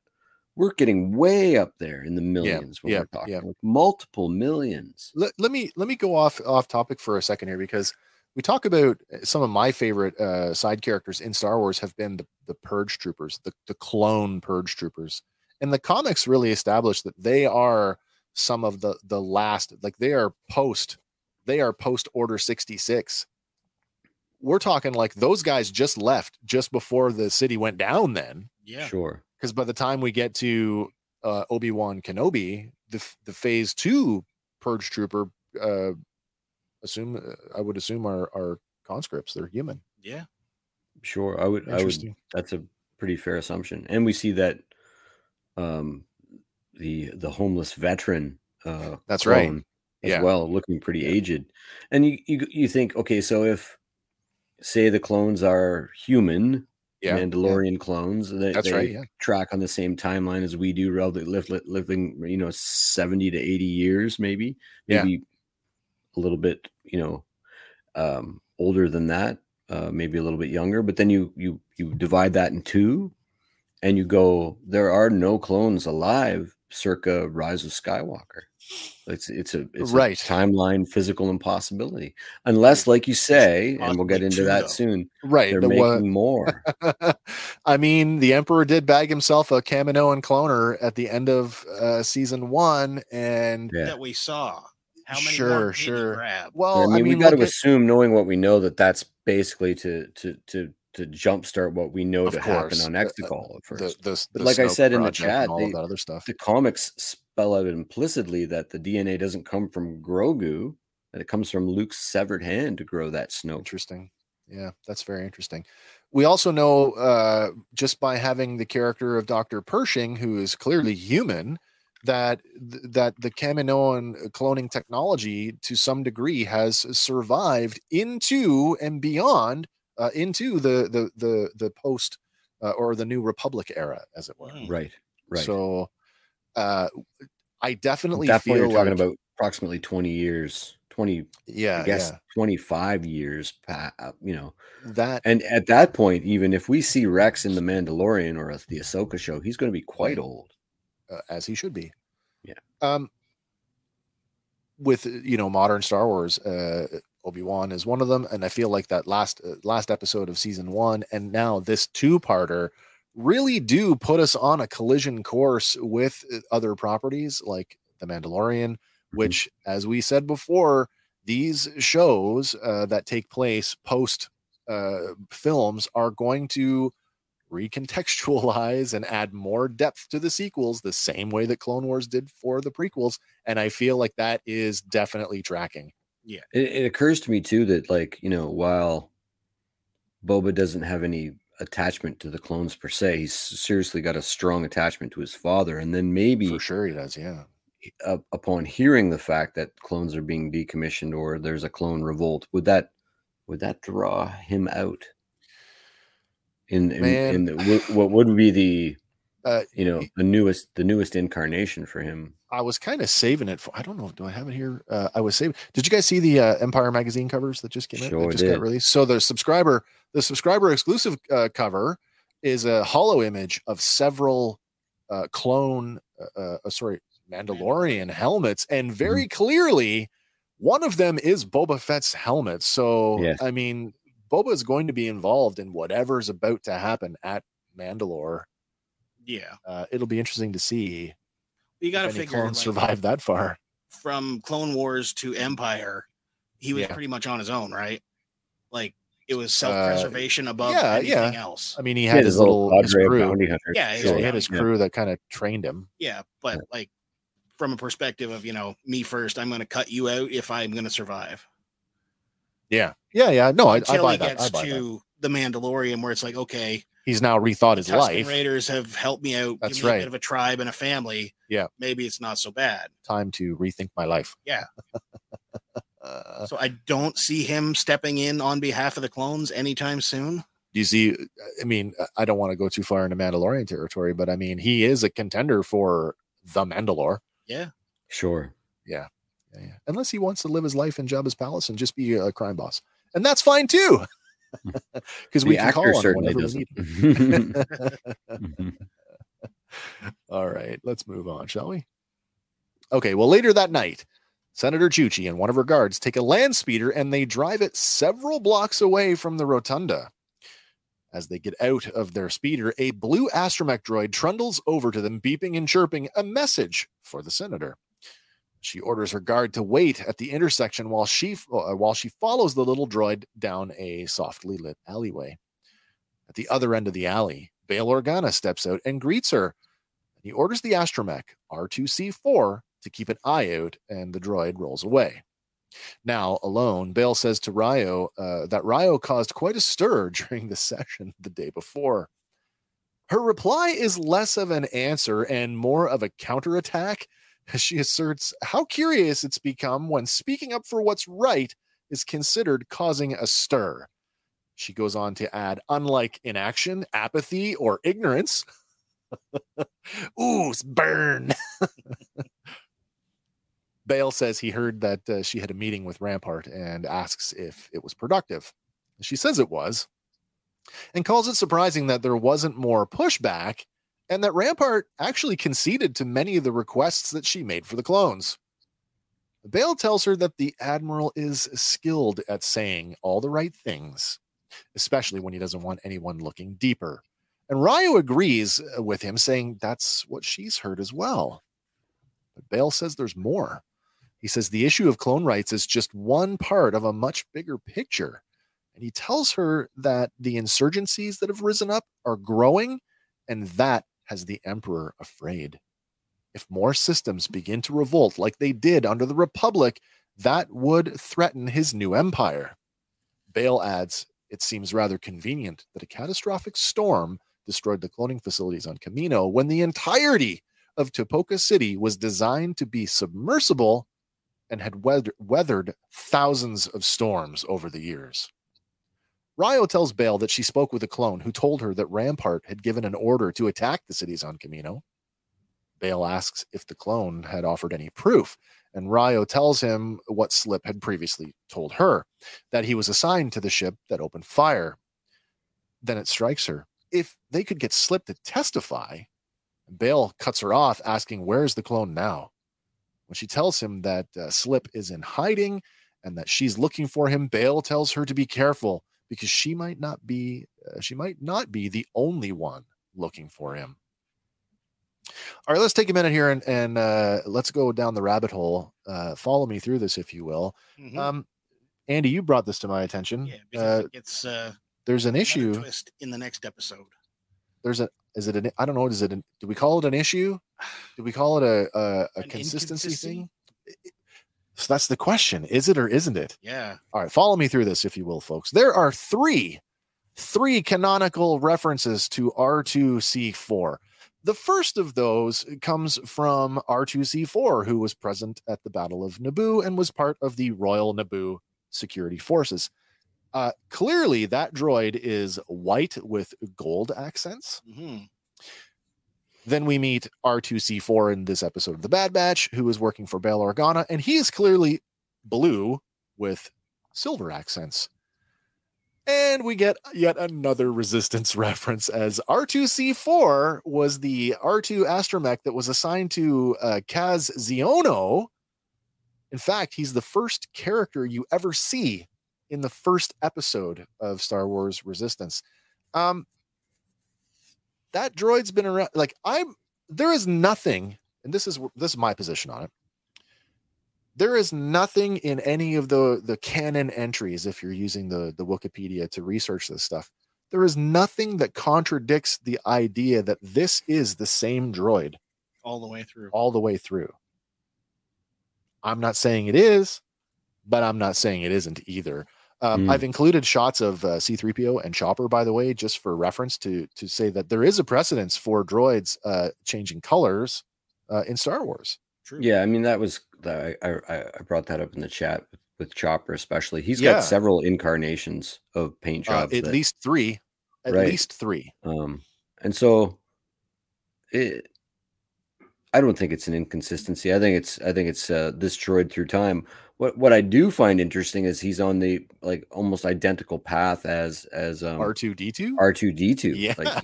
we're getting way up there in the millions. When we're talking like multiple millions. Let me go off topic for a second here, because we talk about some of my favorite side characters in Star Wars have been the purge troopers, the clone purge troopers. And the comics really established that they are some of the last, like they are post Order 66. We're talking like those guys just left just before the city went down then. Yeah, sure. Because by the time we get to Obi-Wan Kenobi, the phase 2 purge trooper, I would assume are conscripts. They're human. Yeah, sure. I would. That's a pretty fair assumption. And we see that the homeless veteran. That's right. As yeah. well, looking pretty aged. And you think, okay, so if say the clones are human, yeah. Mandalorian yeah. clones, they right, yeah. track on the same timeline as we do, living 70 to 80 years, maybe yeah. a little bit, older than that, maybe a little bit younger. But then you divide that in two, and you go, there are no clones alive circa Rise of Skywalker. It's right. a timeline physical impossibility, unless, like you say, and we'll get into that soon, right, they're making more. I mean, the Emperor did bag himself a Caminoan cloner at the end of season 1, and yeah. that we saw. How many sure grab? Well, I mean we got to assume, knowing what we know, that's basically to jumpstart what we know to happen on Exegol at first. But like I said in the chat, all of that other stuff, the comics spell out implicitly that the DNA doesn't come from Grogu, that it comes from Luke's severed hand to grow that Snoke. Interesting. Yeah, that's very interesting. We also know just by having the character of Dr. Pershing, who is clearly human, that the Kaminoan cloning technology to some degree has survived into and beyond into the post or the New Republic era, as it were. Right. So I definitely feel you're talking about approximately 20 years, yeah, I guess 25 years, that. And at that point, even if we see Rex in The Mandalorian or the Ahsoka show, he's going to be quite old, as he should be. Yeah. With modern Star Wars, Obi-Wan is one of them, and I feel like that last episode of season 1 and now this two-parter really do put us on a collision course with other properties like The Mandalorian, mm-hmm. which, as we said before, these shows that take place post films are going to recontextualize and add more depth to the sequels the same way that Clone Wars did for the prequels, and I feel like that is definitely tracking. Yeah, it occurs to me too that, like, while Boba doesn't have any attachment to the clones per se, he's seriously got a strong attachment to his father. And then maybe for sure he does, yeah. Upon hearing the fact that clones are being decommissioned or there's a clone revolt, would that draw him out what would be the the newest incarnation for him? I was kind of saving it for, I don't know, do I have it here? I was saving. Did you guys see the Empire magazine covers that just came out? Sure, got released. So the subscriber exclusive cover is a holo image of several Mandalorian helmets, and very mm-hmm. clearly one of them is Boba Fett's helmet. So yes. I mean, Boba is going to be involved in whatever's about to happen at Mandalore. Yeah, it'll be interesting to see. You got to figure clones survive that far. From Clone Wars to Empire, he was pretty much on his own, right? Like, it was self-preservation above anything else. I mean, he had his little crew. Yeah, he had his crew that kind of trained him. Yeah, but like from a perspective of me first, I'm going to cut you out if I'm going to survive. Yeah. No, I buy that. Until he gets to The Mandalorian, where it's like, okay, he's now rethought his life. Raiders have helped me out. That's right. A bit of a tribe and a family. Yeah. Maybe it's not so bad. Time to rethink my life. Yeah. So I don't see him stepping in on behalf of the clones anytime soon. Do you see? I mean, I don't want to go too far into Mandalorian territory, but I mean, he is a contender for the Mandalore. Yeah. Sure. Yeah. Unless he wants to live his life in Jabba's palace and just be a crime boss. And that's fine too. Because we can call on him whenever we need him. All right, let's move on, shall we? Okay, well, later that night, Senator Chuchi and one of her guards take a land speeder and they drive it several blocks away from the rotunda. As they get out of their speeder, a blue astromech droid trundles over to them, beeping and chirping a message for the senator. She orders her guard to wait at the intersection while she follows the little droid down a softly lit alleyway. At the other end of the alley, Bail Organa steps out and greets her. He orders the astromech, R2-C4, to keep an eye out, and the droid rolls away. Now alone, Bail says to Riyo that Riyo caused quite a stir during the session the day before. Her reply is less of an answer and more of a counterattack, as she asserts how curious it's become when speaking up for what's right is considered causing a stir. She goes on to add, unlike inaction, apathy, or ignorance. Ooh, burn. Bail says he heard that she had a meeting with Rampart and asks if it was productive. She says it was, and calls it surprising that there wasn't more pushback and that Rampart actually conceded to many of the requests that she made for the clones. Bail tells her that the Admiral is skilled at saying all the right things, especially when he doesn't want anyone looking deeper. And Riyo agrees with him, saying that's what she's heard as well. But Bail says there's more. He says the issue of clone rights is just one part of a much bigger picture. And he tells her that the insurgencies that have risen up are growing, and that has the Emperor afraid. If more systems begin to revolt like they did under the Republic, that would threaten his new empire. Bail adds, it seems rather convenient that a catastrophic storm destroyed the cloning facilities on Camino when the entirety of Topoka City was designed to be submersible and had weathered thousands of storms over the years. Riyo tells Bail that she spoke with a clone who told her that Rampart had given an order to attack the cities on Camino. Bail asks if the clone had offered any proof, and Riyo tells him what Slip had previously told her, that he was assigned to the ship that opened fire. Then it strikes her, if they could get Slip to testify. Bail cuts her off, asking, where's the clone now? When she tells him that Slip is in hiding and that she's looking for him, Bail tells her to be careful because she might not be the only one looking for him. All right, let's take a minute here and let's go down the rabbit hole. Follow me through this, if you will. Mm-hmm. Andy, you brought this to my attention. Yeah, because there's an issue twist in the next episode. Do we call it an issue? Do we call it a consistency thing? So that's the question. Is it or isn't it? Yeah. All right, follow me through this, if you will, folks. There are three canonical references to R2-C4. The first of those comes from R2-C4, who was present at the Battle of Naboo and was part of the Royal Naboo Security Forces. Clearly, that droid is white with gold accents. Mm-hmm. Then we meet R2-C4 in this episode of The Bad Batch, who is working for Bail Organa, and he is clearly blue with silver accents. And we get yet another Resistance reference, as R2-C4 was the R2 astromech that was assigned to Kaz Xiono. In fact, he's the first character you ever see in the first episode of Star Wars Resistance. That droid's been around. Like, there is nothing, and this is my position on it. There is nothing in any of the canon entries, if you're using the Wikipedia to research this stuff, there is nothing that contradicts the idea that this is the same droid. All the way through. I'm not saying it is, but I'm not saying it isn't either. I've included shots of C-3PO and Chopper, by the way, just for reference to say that there is a precedence for droids changing colors in Star Wars. True. Yeah, I mean, that was... I brought that up in the chat with Chopper, especially. He's got several incarnations of paint jobs. At least three. And so I don't think it's an inconsistency. I think it's this droid through time. What I do find interesting is he's on the like almost identical path as R2-D2. Yeah. Like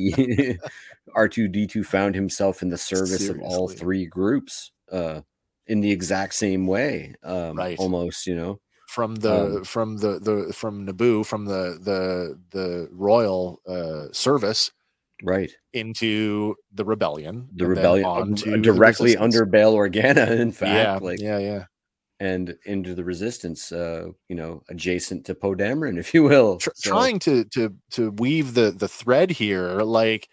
R2-D2 found himself in the service of all three groups. In the exact same way, right. Almost, you know, from Naboo, from the royal service, right, into the rebellion, directly under Bail Organa, in fact, and into the Resistance, adjacent to Poe Dameron, if you will, trying to weave the thread here, like.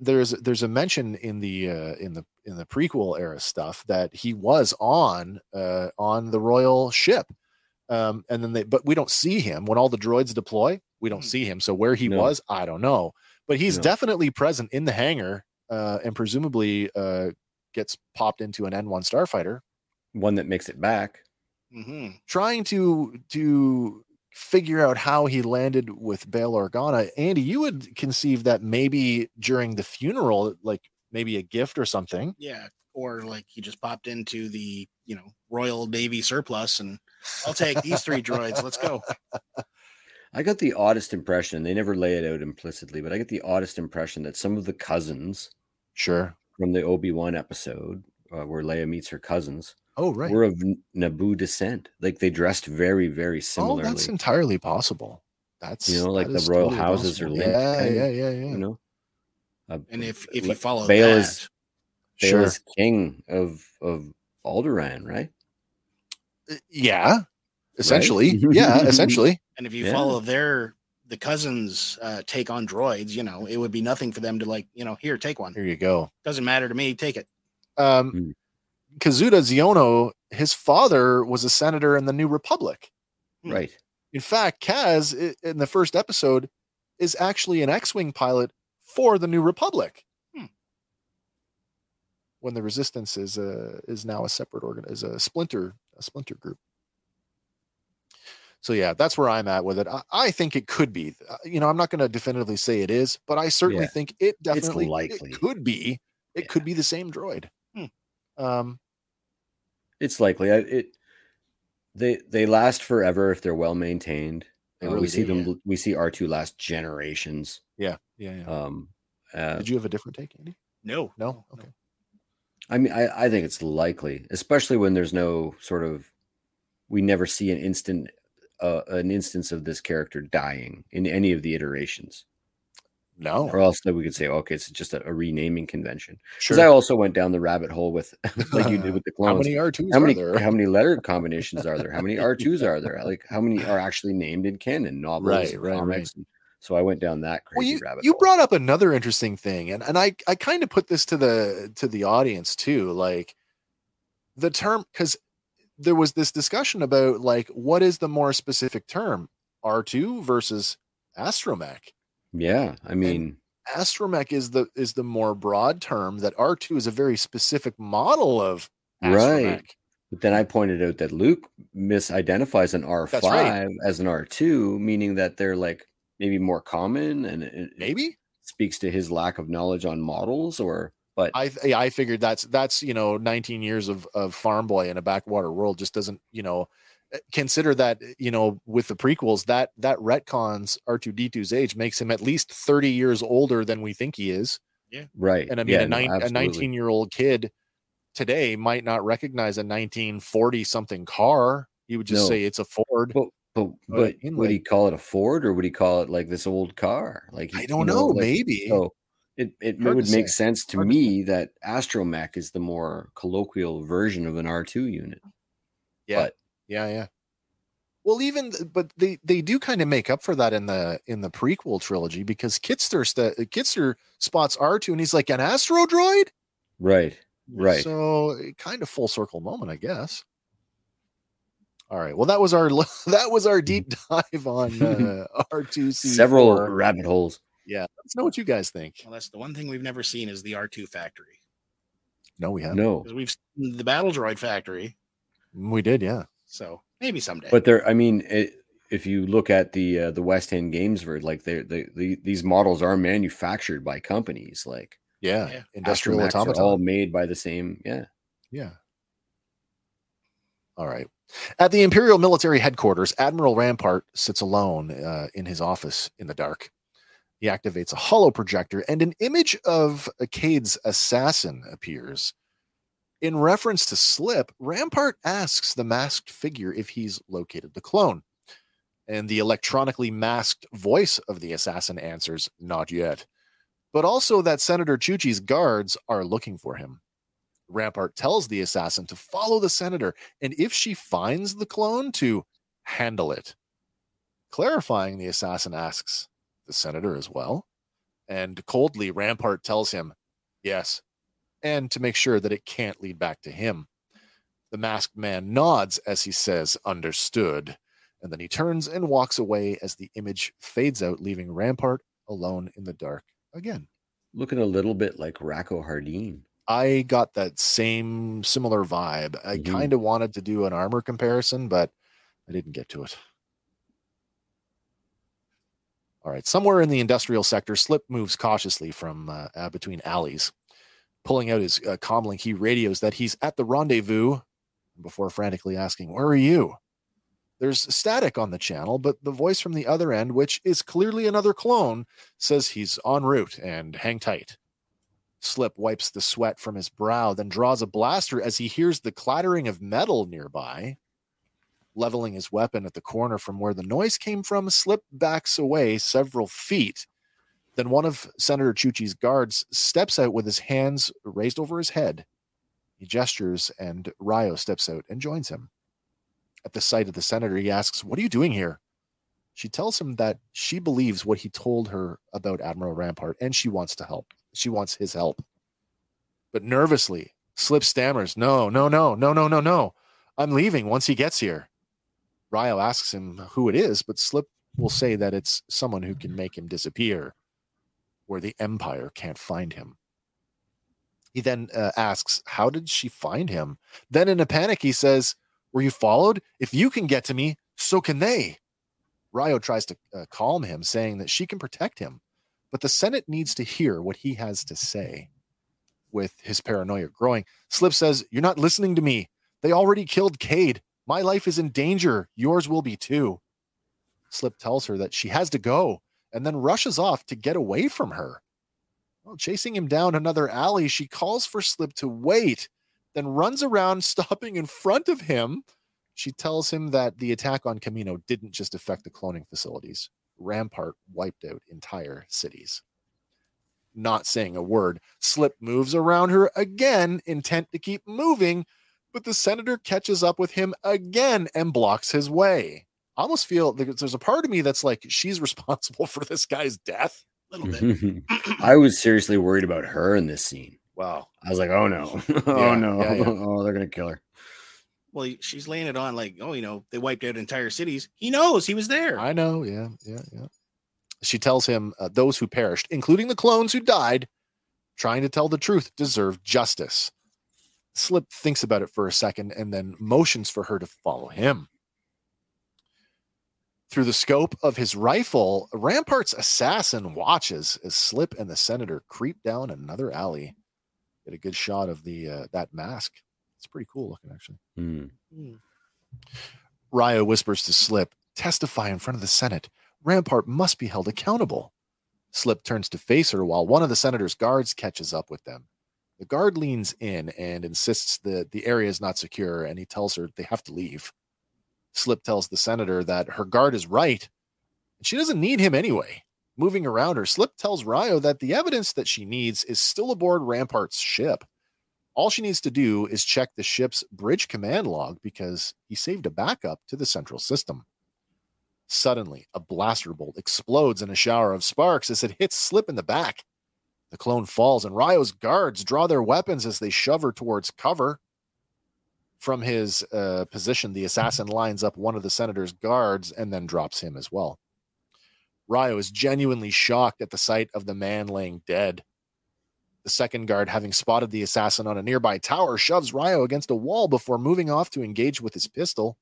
There's a mention in the prequel era stuff that he was on the royal ship, and then but we don't see him when all the droids deploy. We don't see him, so where he was, I don't know. But he's definitely present in the hangar and presumably gets popped into an N1 starfighter. One that makes it back. Mm-hmm. Trying to figure out how he landed with Bail Organa. Andy, you would conceive that maybe during the funeral, like maybe a gift or something. Yeah. Or like he just popped into the, you know, Royal Navy surplus and I'll take these three droids. Let's go. I got the oddest impression. They never lay it out implicitly, but I get the oddest impression that some of the cousins, sure, from the Obi-Wan episode where Leia meets her cousins, were of Naboo descent. Like they dressed very, very similarly. Oh, that's entirely possible. That's, you know, like the royal totally houses possible. Are linked. Yeah. You know, and if you follow Bail that, is king of Alderaan, right? Yeah, essentially. Right? Yeah, essentially. And if you follow the cousins take on droids, you know, it would be nothing for them to like, you know, here, take one. Here you go. Doesn't matter to me. Take it. Kazuda Xiono, his father was a senator in the New Republic. Right. In fact, Kaz in the first episode is actually an X-Wing pilot for the New Republic. When the Resistance is now a separate organ, is a splinter group. So yeah, that's where I'm at with it. I think it could be, you know, I'm not going to definitively say it is, but I certainly think it definitely it could be. It could be the same droid. It's likely. They last forever if they're well maintained. Really we see them. Yeah. We see R2 last generations. Yeah. Did you have a different take, Andy? No. Okay. I mean, I think it's likely, especially when there's no sort of, we never see an instance of this character dying in any of the iterations. No, or else that we could say, okay, it's just a renaming convention. Because I also went down the rabbit hole with, like you did with the clones. How many R2s are there? How many letter combinations are there? How many R2s are there? Like how many are actually named in canon novels? Right. And so I went down that crazy rabbit hole. You brought up another interesting thing, and I kind of put this to the audience too, like the term, because there was this discussion about like what is the more specific term, R2 versus astromech. Yeah, I mean, and astromech is the more broad term. That R2 is a very specific model of astromech. Right. But then I pointed out that Luke misidentifies an R5 as an R2, meaning that they're like maybe more common, and it maybe speaks to his lack of knowledge on models. Or, but I figured that's you know, 19 years of farm boy in a backwater world just doesn't, you know, consider that, you know, with the prequels that retcons R2-D2's age, makes him at least 30 years older than we think he is. Yeah, right. And I mean, a 19-year-old kid today might not recognize a 1940 something car. He would just say it's a Ford. But would he call it a Ford, or would he call it like this old car? Like I don't know. Like, maybe. So it would make sense to me that astromech is the more colloquial version of an R2 unit. Yeah. But, yeah. Well, they do kind of make up for that in the prequel trilogy, because Kitster spots R2 and he's like an astro droid. Right. So kind of full circle moment, I guess. All right. Well, that was our deep dive on R2-C4. Several rabbit holes. Yeah. Let's know what you guys think. Well, that's the one thing we've never seen is the R2 factory. No, we haven't. No, because we've seen the battle droid factory. We did. Yeah. So maybe someday. But there, I mean, if you look at the West End Gamesford, like these models are manufactured by companies, like industrial automaton, all made by the same. Yeah. All right. At the Imperial Military Headquarters, Admiral Rampart sits alone in his office in the dark. He activates a holo projector, and an image of Cade's assassin appears. In reference to Slip, Rampart asks the masked figure if he's located the clone. And the electronically masked voice of the assassin answers, "Not yet." But also that Senator Chuchi's guards are looking for him. Rampart tells the assassin to follow the senator, and if she finds the clone, to handle it. Clarifying, the assassin asks, "The senator as well?" And coldly, Rampart tells him, "Yes." And to make sure that it can't lead back to him. The masked man nods as he says, "Understood." And then he turns and walks away as the image fades out, leaving Rampart alone in the dark again. Looking a little bit like Rako Hardeen. I got that same similar vibe. I kind of wanted to do an armor comparison, but I didn't get to it. All right. Somewhere in the industrial sector, Slip moves cautiously from between alleys. Pulling out his comlink, he radios that he's at the rendezvous before frantically asking, "Where are you?" There's static on the channel, but the voice from the other end, which is clearly another clone, says he's en route and hang tight. Slip wipes the sweat from his brow, then draws a blaster as he hears the clattering of metal nearby. Leveling his weapon at the corner from where the noise came from, Slip backs away several feet. Then one of Senator Chuchi's guards steps out with his hands raised over his head. He gestures, and Riyo steps out and joins him. At the sight of the senator, he asks, "What are you doing here?" She tells him that she believes what he told her about Admiral Rampart, and she wants to help. She wants his help. But nervously, Slip stammers, No. I'm leaving once he gets here. Riyo asks him who it is, but Slip will say that it's someone who can make him disappear, where the Empire can't find him. He then asks, how did she find him? Then in a panic, he says, "Were you followed? If you can get to me, so can they." Riyo tries to calm him, saying that she can protect him, but the Senate needs to hear what he has to say. With his paranoia growing, Slip says, "You're not listening to me. They already killed Cade. My life is in danger. Yours will be too." Slip tells her that she has to go and then rushes off to get away from her. While chasing him down another alley, she calls for Slip to wait, then runs around, stopping in front of him. She tells him that the attack on Camino didn't just affect the cloning facilities. Rampart wiped out entire cities. Not saying a word, Slip moves around her again, intent to keep moving, but the senator catches up with him again and blocks his way. I almost feel there's a part of me that's like, she's responsible for this guy's death a little bit. I was seriously worried about her in this scene. Wow. I was like, oh no. Oh, they're going to kill her. Well, she's laying it on like, they wiped out entire cities. He knows he was there. I know. Yeah. She tells him those who perished, including the clones who died, trying to tell the truth, deserve justice. Slip thinks about it for a second and then motions for her to follow him. Through the scope of his rifle, Rampart's assassin watches as Slip and the senator creep down another alley. Get a good shot of the that mask. It's pretty cool looking, actually. Riyo whispers to Slip, "Testify in front of the Senate. Rampart must be held accountable." Slip turns to face her while one of the senator's guards catches up with them. The guard leans in and insists that the area is not secure, and he tells her they have to leave. Slip tells the senator that her guard is right, and she doesn't need him anyway. Moving around her, Slip tells Riyo that the evidence that she needs is still aboard Rampart's ship. All she needs to do is check the ship's bridge command log because he saved a backup to the central system. Suddenly, a blaster bolt explodes in a shower of sparks as it hits Slip in the back. The clone falls, and Ryo's guards draw their weapons as they shove her towards cover. From his position, the assassin lines up one of the senator's guards and then drops him as well. Riyo is genuinely shocked at the sight of the man laying dead. The second guard, having spotted the assassin on a nearby tower, shoves Riyo against a wall before moving off to engage with his pistol.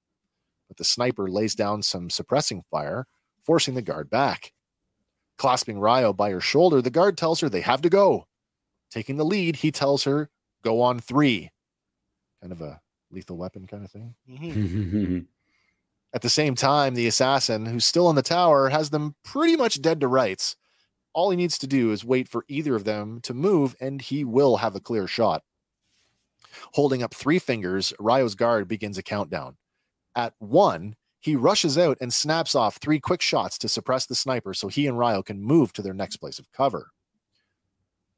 But the sniper lays down some suppressing fire, forcing the guard back. Clasping Riyo by her shoulder, the guard tells her they have to go. Taking the lead, he tells her, "Go on three." Kind of a Lethal Weapon kind of thing. Mm-hmm. At the same time, the assassin, who's still on the tower, has them pretty much dead to rights. All he needs to do is wait for either of them to move, and he will have a clear shot. Holding up three fingers, Ryo's guard begins a countdown. At one, he rushes out and snaps off three quick shots to suppress the sniper so he and Riyo can move to their next place of cover.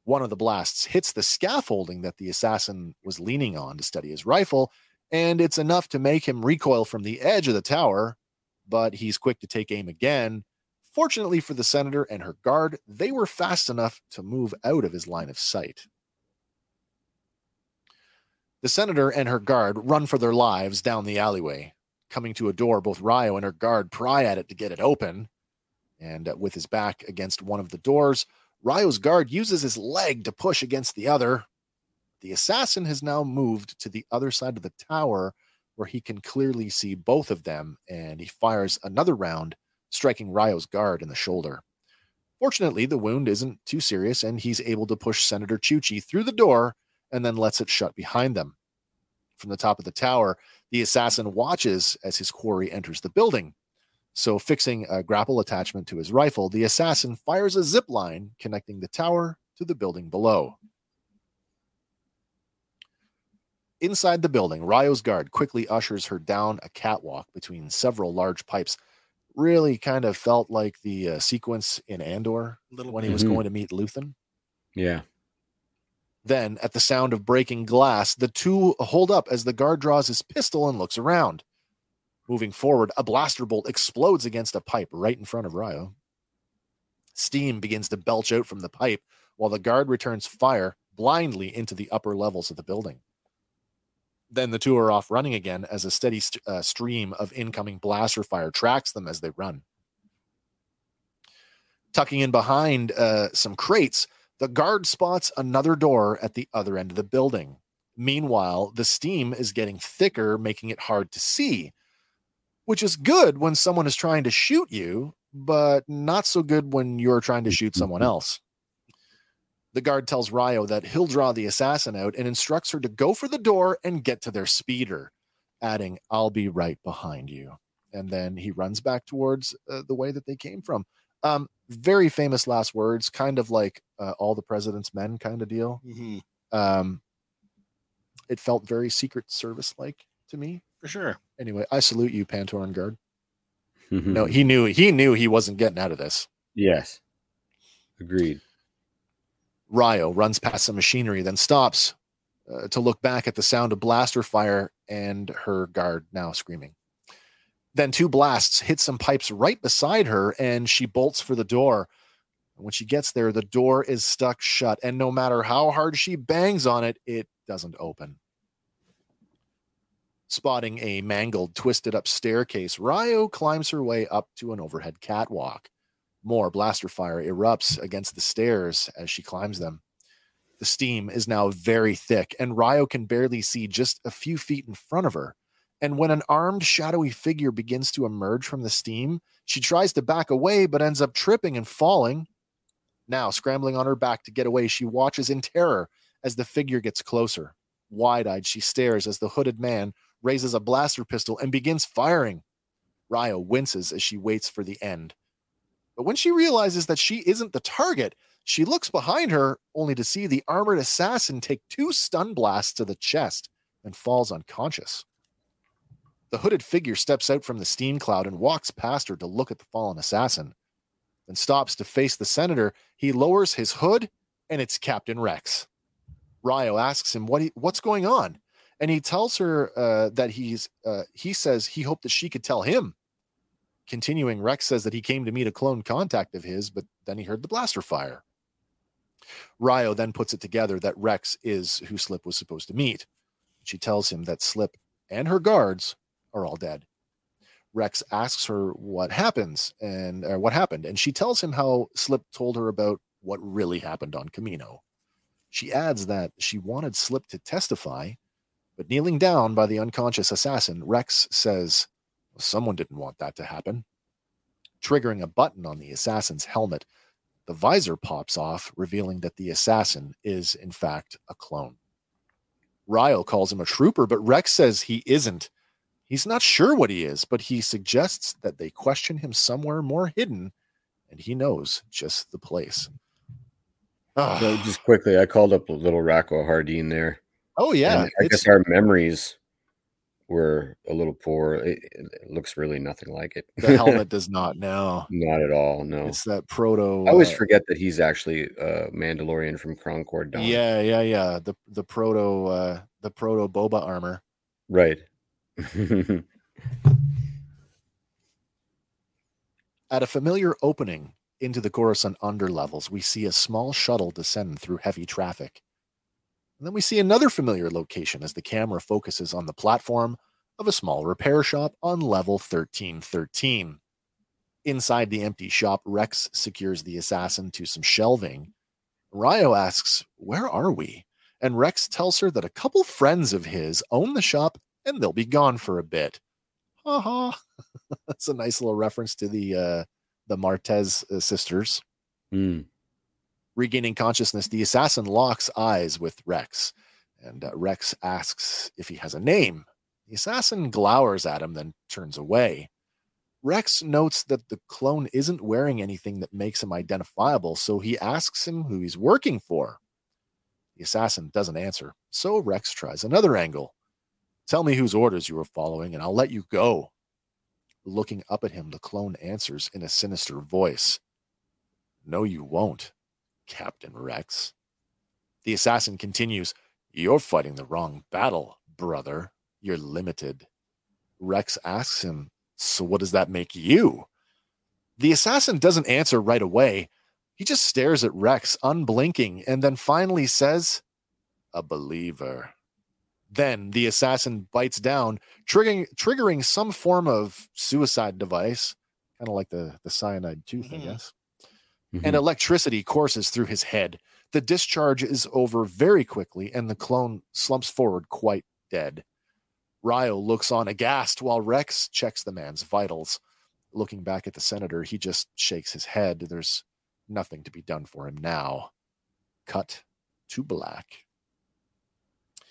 One of the blasts hits the scaffolding that the assassin was leaning on to steady his rifle, and it's enough to make him recoil from the edge of the tower, but he's quick to take aim again. Fortunately for the senator and her guard, they were fast enough to move out of his line of sight. The senator and her guard run for their lives down the alleyway. Coming to a door, both Riyo and her guard pry at it to get it open, and with his back against one of the doors, Ryo's guard uses his leg to push against the other. The assassin has now moved to the other side of the tower where he can clearly see both of them, and he fires another round, striking Ryo's guard in the shoulder. Fortunately, the wound isn't too serious, and he's able to push Senator Chuchi through the door and then lets it shut behind them. From the top of the tower, the assassin watches as his quarry enters the building. So fixing a grapple attachment to his rifle, the assassin fires a zip line connecting the tower to the building below. Inside the building, Ryo's guard quickly ushers her down a catwalk between several large pipes. Really kind of felt like the sequence in Andor when he was going to meet Luthen. Yeah. Then, at the sound of breaking glass, the two hold up as the guard draws his pistol and looks around. Moving forward, a blaster bolt explodes against a pipe right in front of Ryo. Steam begins to belch out from the pipe while the guard returns fire blindly into the upper levels of the building. Then the two are off running again as a steady stream of incoming blaster fire tracks them as they run. Tucking in behind some crates, the guard spots another door at the other end of the building. Meanwhile, the steam is getting thicker, making it hard to see, which is good when someone is trying to shoot you, but not so good when you're trying to shoot someone else. The guard tells Ryo that he'll draw the assassin out and instructs her to go for the door and get to their speeder, adding, "I'll be right behind you." And then he runs back towards the way that they came from. Very famous last words, kind of like All the President's Men kind of deal. Mm-hmm. It felt very Secret Service-like to me. For sure. Anyway, I salute you, Pantoran guard. Mm-hmm. No, he knew he wasn't getting out of this. Yes. Agreed. Ryo runs past some machinery, then stops to look back at the sound of blaster fire and her guard now screaming. Then two blasts hit some pipes right beside her, and she bolts for the door. When she gets there, the door is stuck shut, and no matter how hard she bangs on it, it doesn't open. Spotting a mangled, twisted-up staircase, Ryo climbs her way up to an overhead catwalk. More blaster fire erupts against the stairs as she climbs them. The steam is now very thick, and Ryo can barely see just a few feet in front of her. And when an armed, shadowy figure begins to emerge from the steam, she tries to back away but ends up tripping and falling. Now, scrambling on her back to get away, she watches in terror as the figure gets closer. Wide-eyed, she stares as the hooded man raises a blaster pistol and begins firing. Ryo winces as she waits for the end. But when she realizes that she isn't the target, she looks behind her only to see the armored assassin take two stun blasts to the chest and falls unconscious. The hooded figure steps out from the steam cloud and walks past her to look at the fallen assassin, then stops to face the senator. He lowers his hood, and it's Captain Rex. Ryo asks him what's going on, and he tells her that he says he hoped that she could tell him. Continuing, Rex says that he came to meet a clone contact of his, but then he heard the blaster fire. Ryo then puts it together that Rex is who Slip was supposed to meet. She tells him that Slip and her guards are all dead. Rex asks her what happened, and she tells him how Slip told her about what really happened on Camino. She adds that she wanted Slip to testify, but kneeling down by the unconscious assassin, Rex says, "Someone didn't want that to happen." Triggering a button on the assassin's helmet, the visor pops off, revealing that the assassin is, in fact, a clone. Ryo calls him a trooper, but Rex says he isn't. He's not sure what he is, but he suggests that they question him somewhere more hidden, and he knows just the place. So just quickly, I called up a little Rako Hardeen there. Oh, yeah. I guess our memories were a little poor. It looks really nothing like it. The helmet does not now. Not at all. No, it's that proto. I always forget that he's actually a Mandalorian from Kron Kor Don. Yeah. The proto Boba armor. Right. At a familiar opening into the Coruscant underlevels, we see a small shuttle descend through heavy traffic. And then we see another familiar location as the camera focuses on the platform of a small repair shop on level 1313. Inside the empty shop, Rex secures the assassin to some shelving. Riyo asks, "Where are we?" And Rex tells her that a couple friends of his own the shop and they'll be gone for a bit. Ha ha. That's a nice little reference to the Martez sisters. Mm. Regaining consciousness, the assassin locks eyes with Rex, and Rex asks if he has a name. The assassin glowers at him, then turns away. Rex notes that the clone isn't wearing anything that makes him identifiable, so he asks him who he's working for. The assassin doesn't answer, so Rex tries another angle. "Tell me whose orders you were following, and I'll let you go." Looking up at him, the clone answers in a sinister voice. "No, you won't, Captain Rex." The assassin continues, "You're fighting the wrong battle, brother. You're limited." Rex asks him, "So what does that make you?" The assassin doesn't answer right away. He just stares at Rex, unblinking, and then finally says, "A believer." Then the assassin bites down, triggering some form of suicide device, kind of like the cyanide tooth, I guess. Mm-hmm. And electricity courses through his head. The discharge is over very quickly, and the clone slumps forward quite dead. Riyo looks on aghast while Rex checks the man's vitals. Looking back at the senator, he just shakes his head. There's nothing to be done for him now. Cut to black.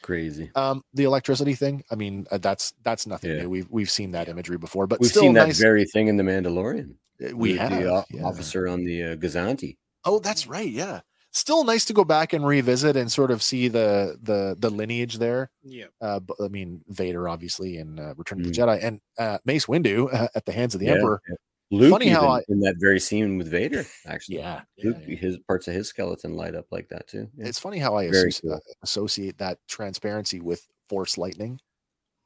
Crazy. The electricity thing, I mean, that's nothing new. We've seen that imagery before, but we've still seen that very thing in The Mandalorian. We have the officer on the Gazanti. Oh, that's right. Yeah. Still nice to go back and revisit and sort of see the lineage there. Yeah. I mean, Vader obviously in Return of the Jedi, and Mace Windu at the hands of the Emperor. Yeah. Luke, funny how in that very scene with Vader, actually, Luke, his parts of his skeleton light up like that too. Yeah. It's funny how I associate that transparency with Force lightning,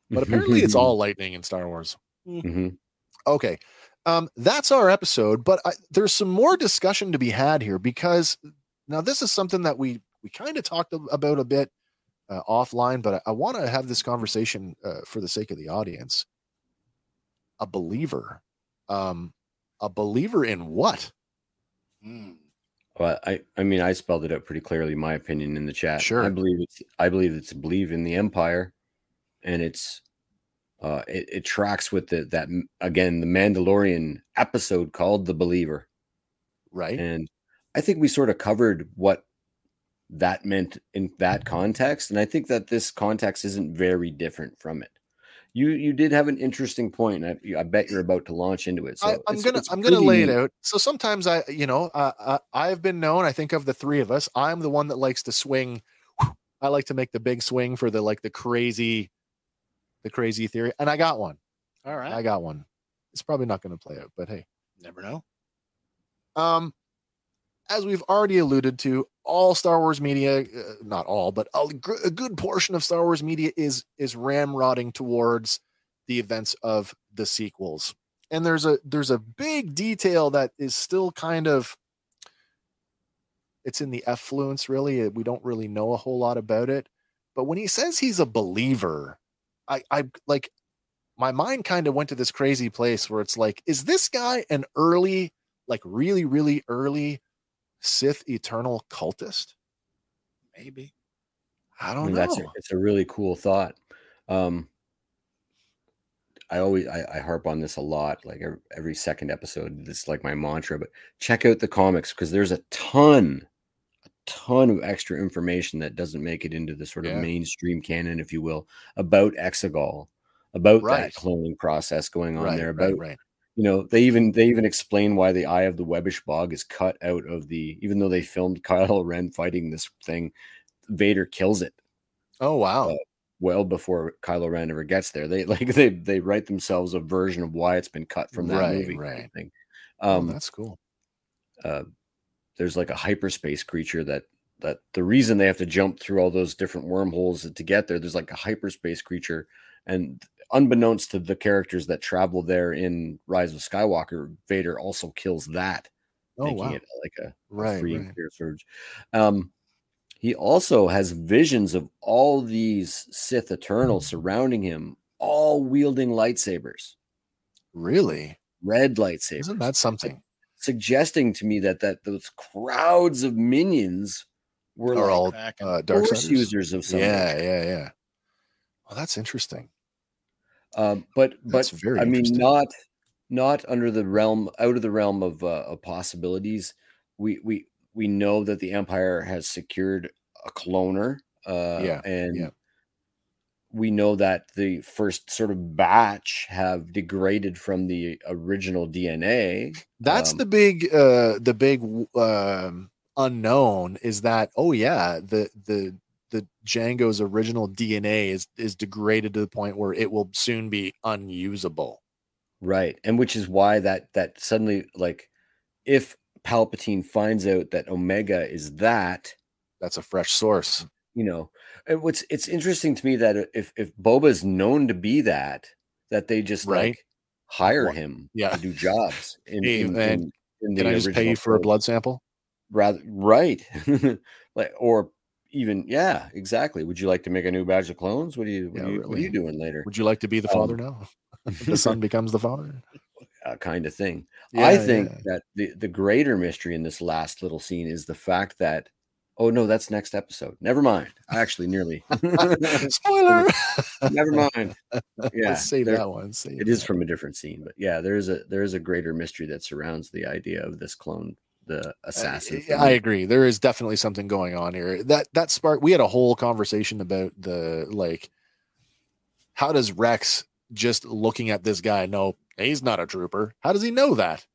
but apparently it's all lightning in Star Wars. Mm-hmm. Okay. That's our episode, but there's some more discussion to be had here, because now this is something that we kind of talked about a bit offline, but I want to have this conversation for the sake of the audience. A believer in what? Well, I mean, I spelled it out pretty clearly, my opinion, in the chat. Sure. I believe it's believe in the Empire, and it's. It tracks with that again, the Mandalorian episode called The Believer, right? And I think we sort of covered what that meant in that context, and I think that this context isn't very different from it. You did have an interesting point, and I bet you're about to launch into it. So I'm gonna lay it out. So sometimes I've been known. I think of the three of us, I'm the one that likes to swing. I like to make the big swing for the crazy theory, and I got one. All right, I got one. It's probably not going to play out, but hey, never know. As we've already alluded to, all Star Wars media, not all, but a good portion of Star Wars media is ramrodding towards the events of the sequels, and there's a big detail that is still kind of, it's in the effluence. Really, we don't really know a whole lot about it, but when he says he's a believer, I like, my mind kind of went to this crazy place where it's like, is this guy an early, like really, really early Sith Eternal cultist? Maybe. I don't know. It's a really cool thought. I harp on this a lot, like every second episode. It's like my mantra, but check out the comics, because there's a ton of extra information that doesn't make it into the sort of mainstream canon, if you will, about Exegol, about that cloning process going on there. About you know, they even explain why the eye of the Webbish Bog is cut out of the. Even though they filmed Kylo Ren fighting this thing, Vader kills it. Oh wow! Well before Kylo Ren ever gets there, they write themselves a version of why it's been cut from that movie. Right. Thing. That's cool. There's like a hyperspace creature that the reason they have to jump through all those different wormholes to get there, there's like a hyperspace creature, and unbeknownst to the characters that travel there in Rise of Skywalker, Vader also kills that, making it like a free and clear surge. He also has visions of all these Sith Eternal surrounding him, all wielding lightsabers. Really? red lightsaber. Isn't that something? Suggesting to me that those crowds of minions were like all dark force users of something. Yeah. Well, that's interesting. But I mean, not under the realm, out of the realm of possibilities. We know that the Empire has secured a cloner. We know that the first sort of batch have degraded from the original DNA. That's the big unknown is that, the Jango's original DNA is degraded to the point where it will soon be unusable. Right. And which is why that suddenly, like, if Palpatine finds out that Omega is that's a fresh source. You know, it's interesting to me that if Boba's known to be that they just hire him to do jobs. Can I just pay you for a blood sample? Would you like to make a new batch of clones? What are you doing later? Would you like to be the father now? The son becomes the father. Kind of thing. Yeah, I think that the greater mystery in this last little scene is the fact that, oh no, that's next episode. Never mind. Actually, nearly. Spoiler. Never mind. Yeah, let's save that one. It is from a different scene, but yeah, there is a greater mystery that surrounds the idea of this clone, the assassin. I agree. There is definitely something going on here. That spark. We had a whole conversation about how does Rex, just looking at this guy, know he's not a trooper? How does he know that?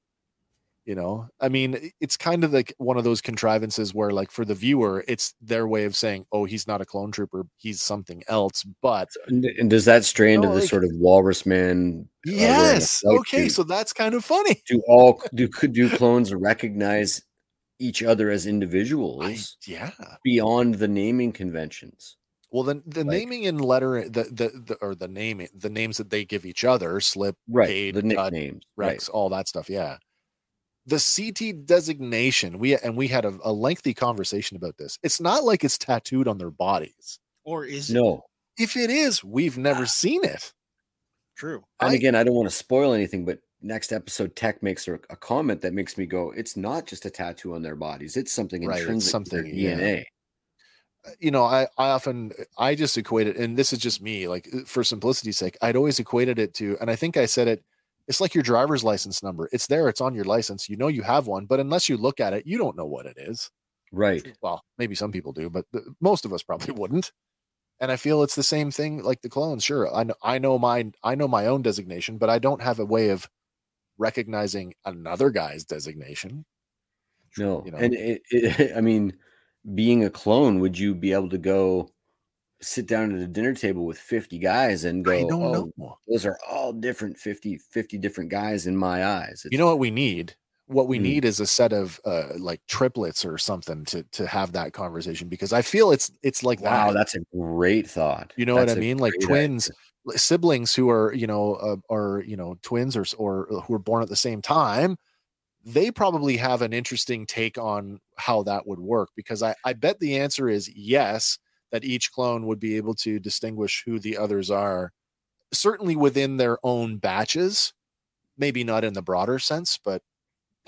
You know, I mean, it's kind of like one of those contrivances where, like, for the viewer, it's their way of saying, oh, he's not a clone trooper, he's something else. But and does that stray into the sort of walrus man? Yes. Okay. So that's kind of funny. Do clones recognize each other as individuals? Beyond the naming conventions. Well, then the naming and letter, the names that they give each other, Slip, Cade, the nicknames, Rex, all that stuff. Yeah. The CT designation, we had a lengthy conversation about this. It's not like it's tattooed on their bodies, or is it? No. If it is, we've never seen it. True. And again, I don't want to spoil anything, but next episode, Tech makes a comment that makes me go, "It's not just a tattoo on their bodies; it's something intrinsic, something to their DNA." Yeah. You know, I often just equate it, and this is just me, like for simplicity's sake, I'd always equated it to, and I think I said it. It's like your driver's license number. It's there. It's on your license. You know you have one, but unless you look at it, you don't know what it is. Right. Well, maybe some people do, but most of us probably wouldn't. And I feel it's the same thing like the clones. Sure, I know my own designation, but I don't have a way of recognizing another guy's designation. No. You know? And I mean, being a clone, would you be able to go sit down at a dinner table with 50 guys and go, I don't know. Those are all different, 50 different guys in my eyes. You know what we need? What we need is a set of like triplets or something to have that conversation, because I feel it's like, wow, that's a great thought. You know what I mean? Like twins, siblings who are, twins or who are born at the same time. They probably have an interesting take on how that would work, because I bet the answer is yes, that each clone would be able to distinguish who the others are, certainly within their own batches, maybe not in the broader sense, but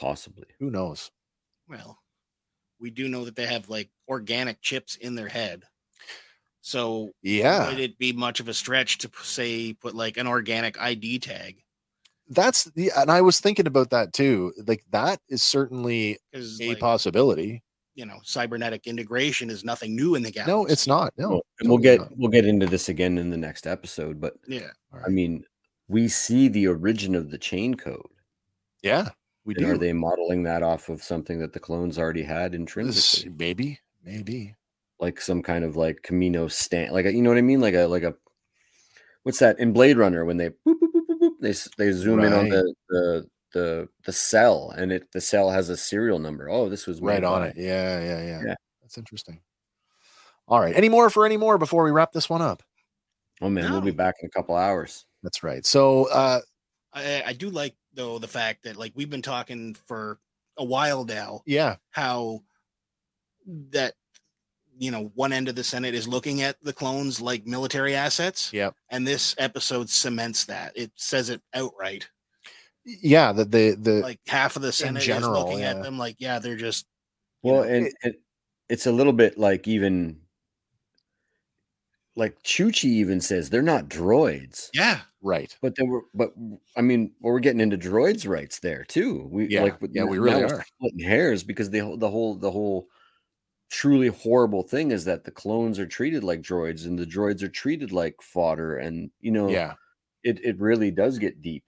possibly, who knows? Well, we do know that they have like organic chips in their head. So yeah, would it be much of a stretch to say, put like an organic ID tag? And I was thinking about that too. Like that is certainly a possibility. You know, cybernetic integration is nothing new in the galaxy. No, it's not. No, and we'll get into this again in the next episode. But yeah, I mean, we see the origin of the chain code. Yeah, we do. Are they modeling that off of something that the clones already had intrinsically? Maybe like some kind of like Camino stand, like you know what I mean? Like a what's that in Blade Runner when they boop, boop, boop, boop, boop, they zoom in on the cell, and the cell has a serial number. Oh, this was right on it. Yeah. That's interesting. All right. Any more before we wrap this one up? Oh man, We'll be back in a couple hours. That's right. So I do like though the fact that like we've been talking for a while now. Yeah. How that one end of the Senate is looking at the clones like military assets. Yep. And this episode cements that. It says it outright. Yeah, the like half of the Senate in general, is looking at them like, yeah, they're just. Well, you know, and it's a little bit like, even like Chuchi even says they're not droids. Yeah, right. But they were. But I mean, we're getting into droids' rights there too. We really are splitting hairs, because the whole truly horrible thing is that the clones are treated like droids, and the droids are treated like fodder, and it really does get deep.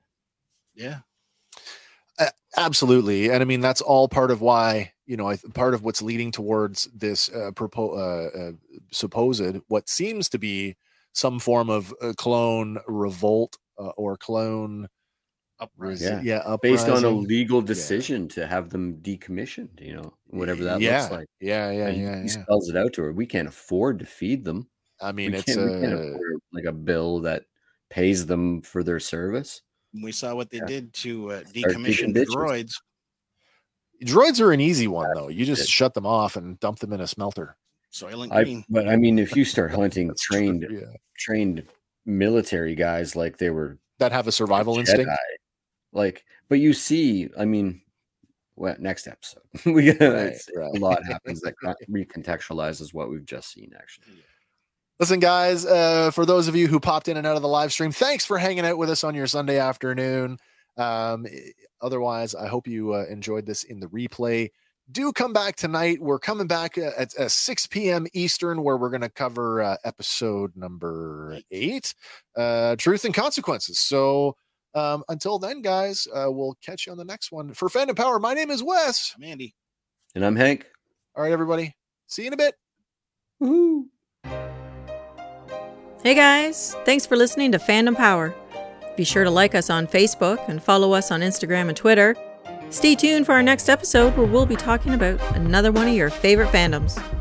Yeah, absolutely. And I mean, that's all part of why, part of what's leading towards this supposed, what seems to be some form of clone revolt or clone uprising. Yeah. Based on a legal decision to have them decommissioned, whatever that looks like. He spells it out to her. We can't afford to feed them. I mean, we can't afford, like, a bill that pays them for their service. We saw what they did to decommission the droids. Droids are an easy one, though. You just shut them off and dump them in a smelter. Soylent Green. But I mean, if you start hunting trained military guys like they were, that have a survival instinct, but you see, I mean, next episode a lot happens that recontextualizes what we've just seen, actually. Yeah. Listen, guys, for those of you who popped in and out of the live stream, thanks for hanging out with us on your Sunday afternoon. Otherwise, I hope you enjoyed this in the replay. Do come back tonight. We're coming back at 6 p.m. Eastern, where we're going to cover episode number 8, Truth and Consequences. So until then, guys, we'll catch you on the next one. For Fandom Power, my name is Wes. I'm Andy. And I'm Hank. All right, everybody. See you in a bit. Woo-hoo. Hey guys, thanks for listening to Fandom Power. Be sure to like us on Facebook and follow us on Instagram and Twitter. Stay tuned for our next episode, where we'll be talking about another one of your favorite fandoms.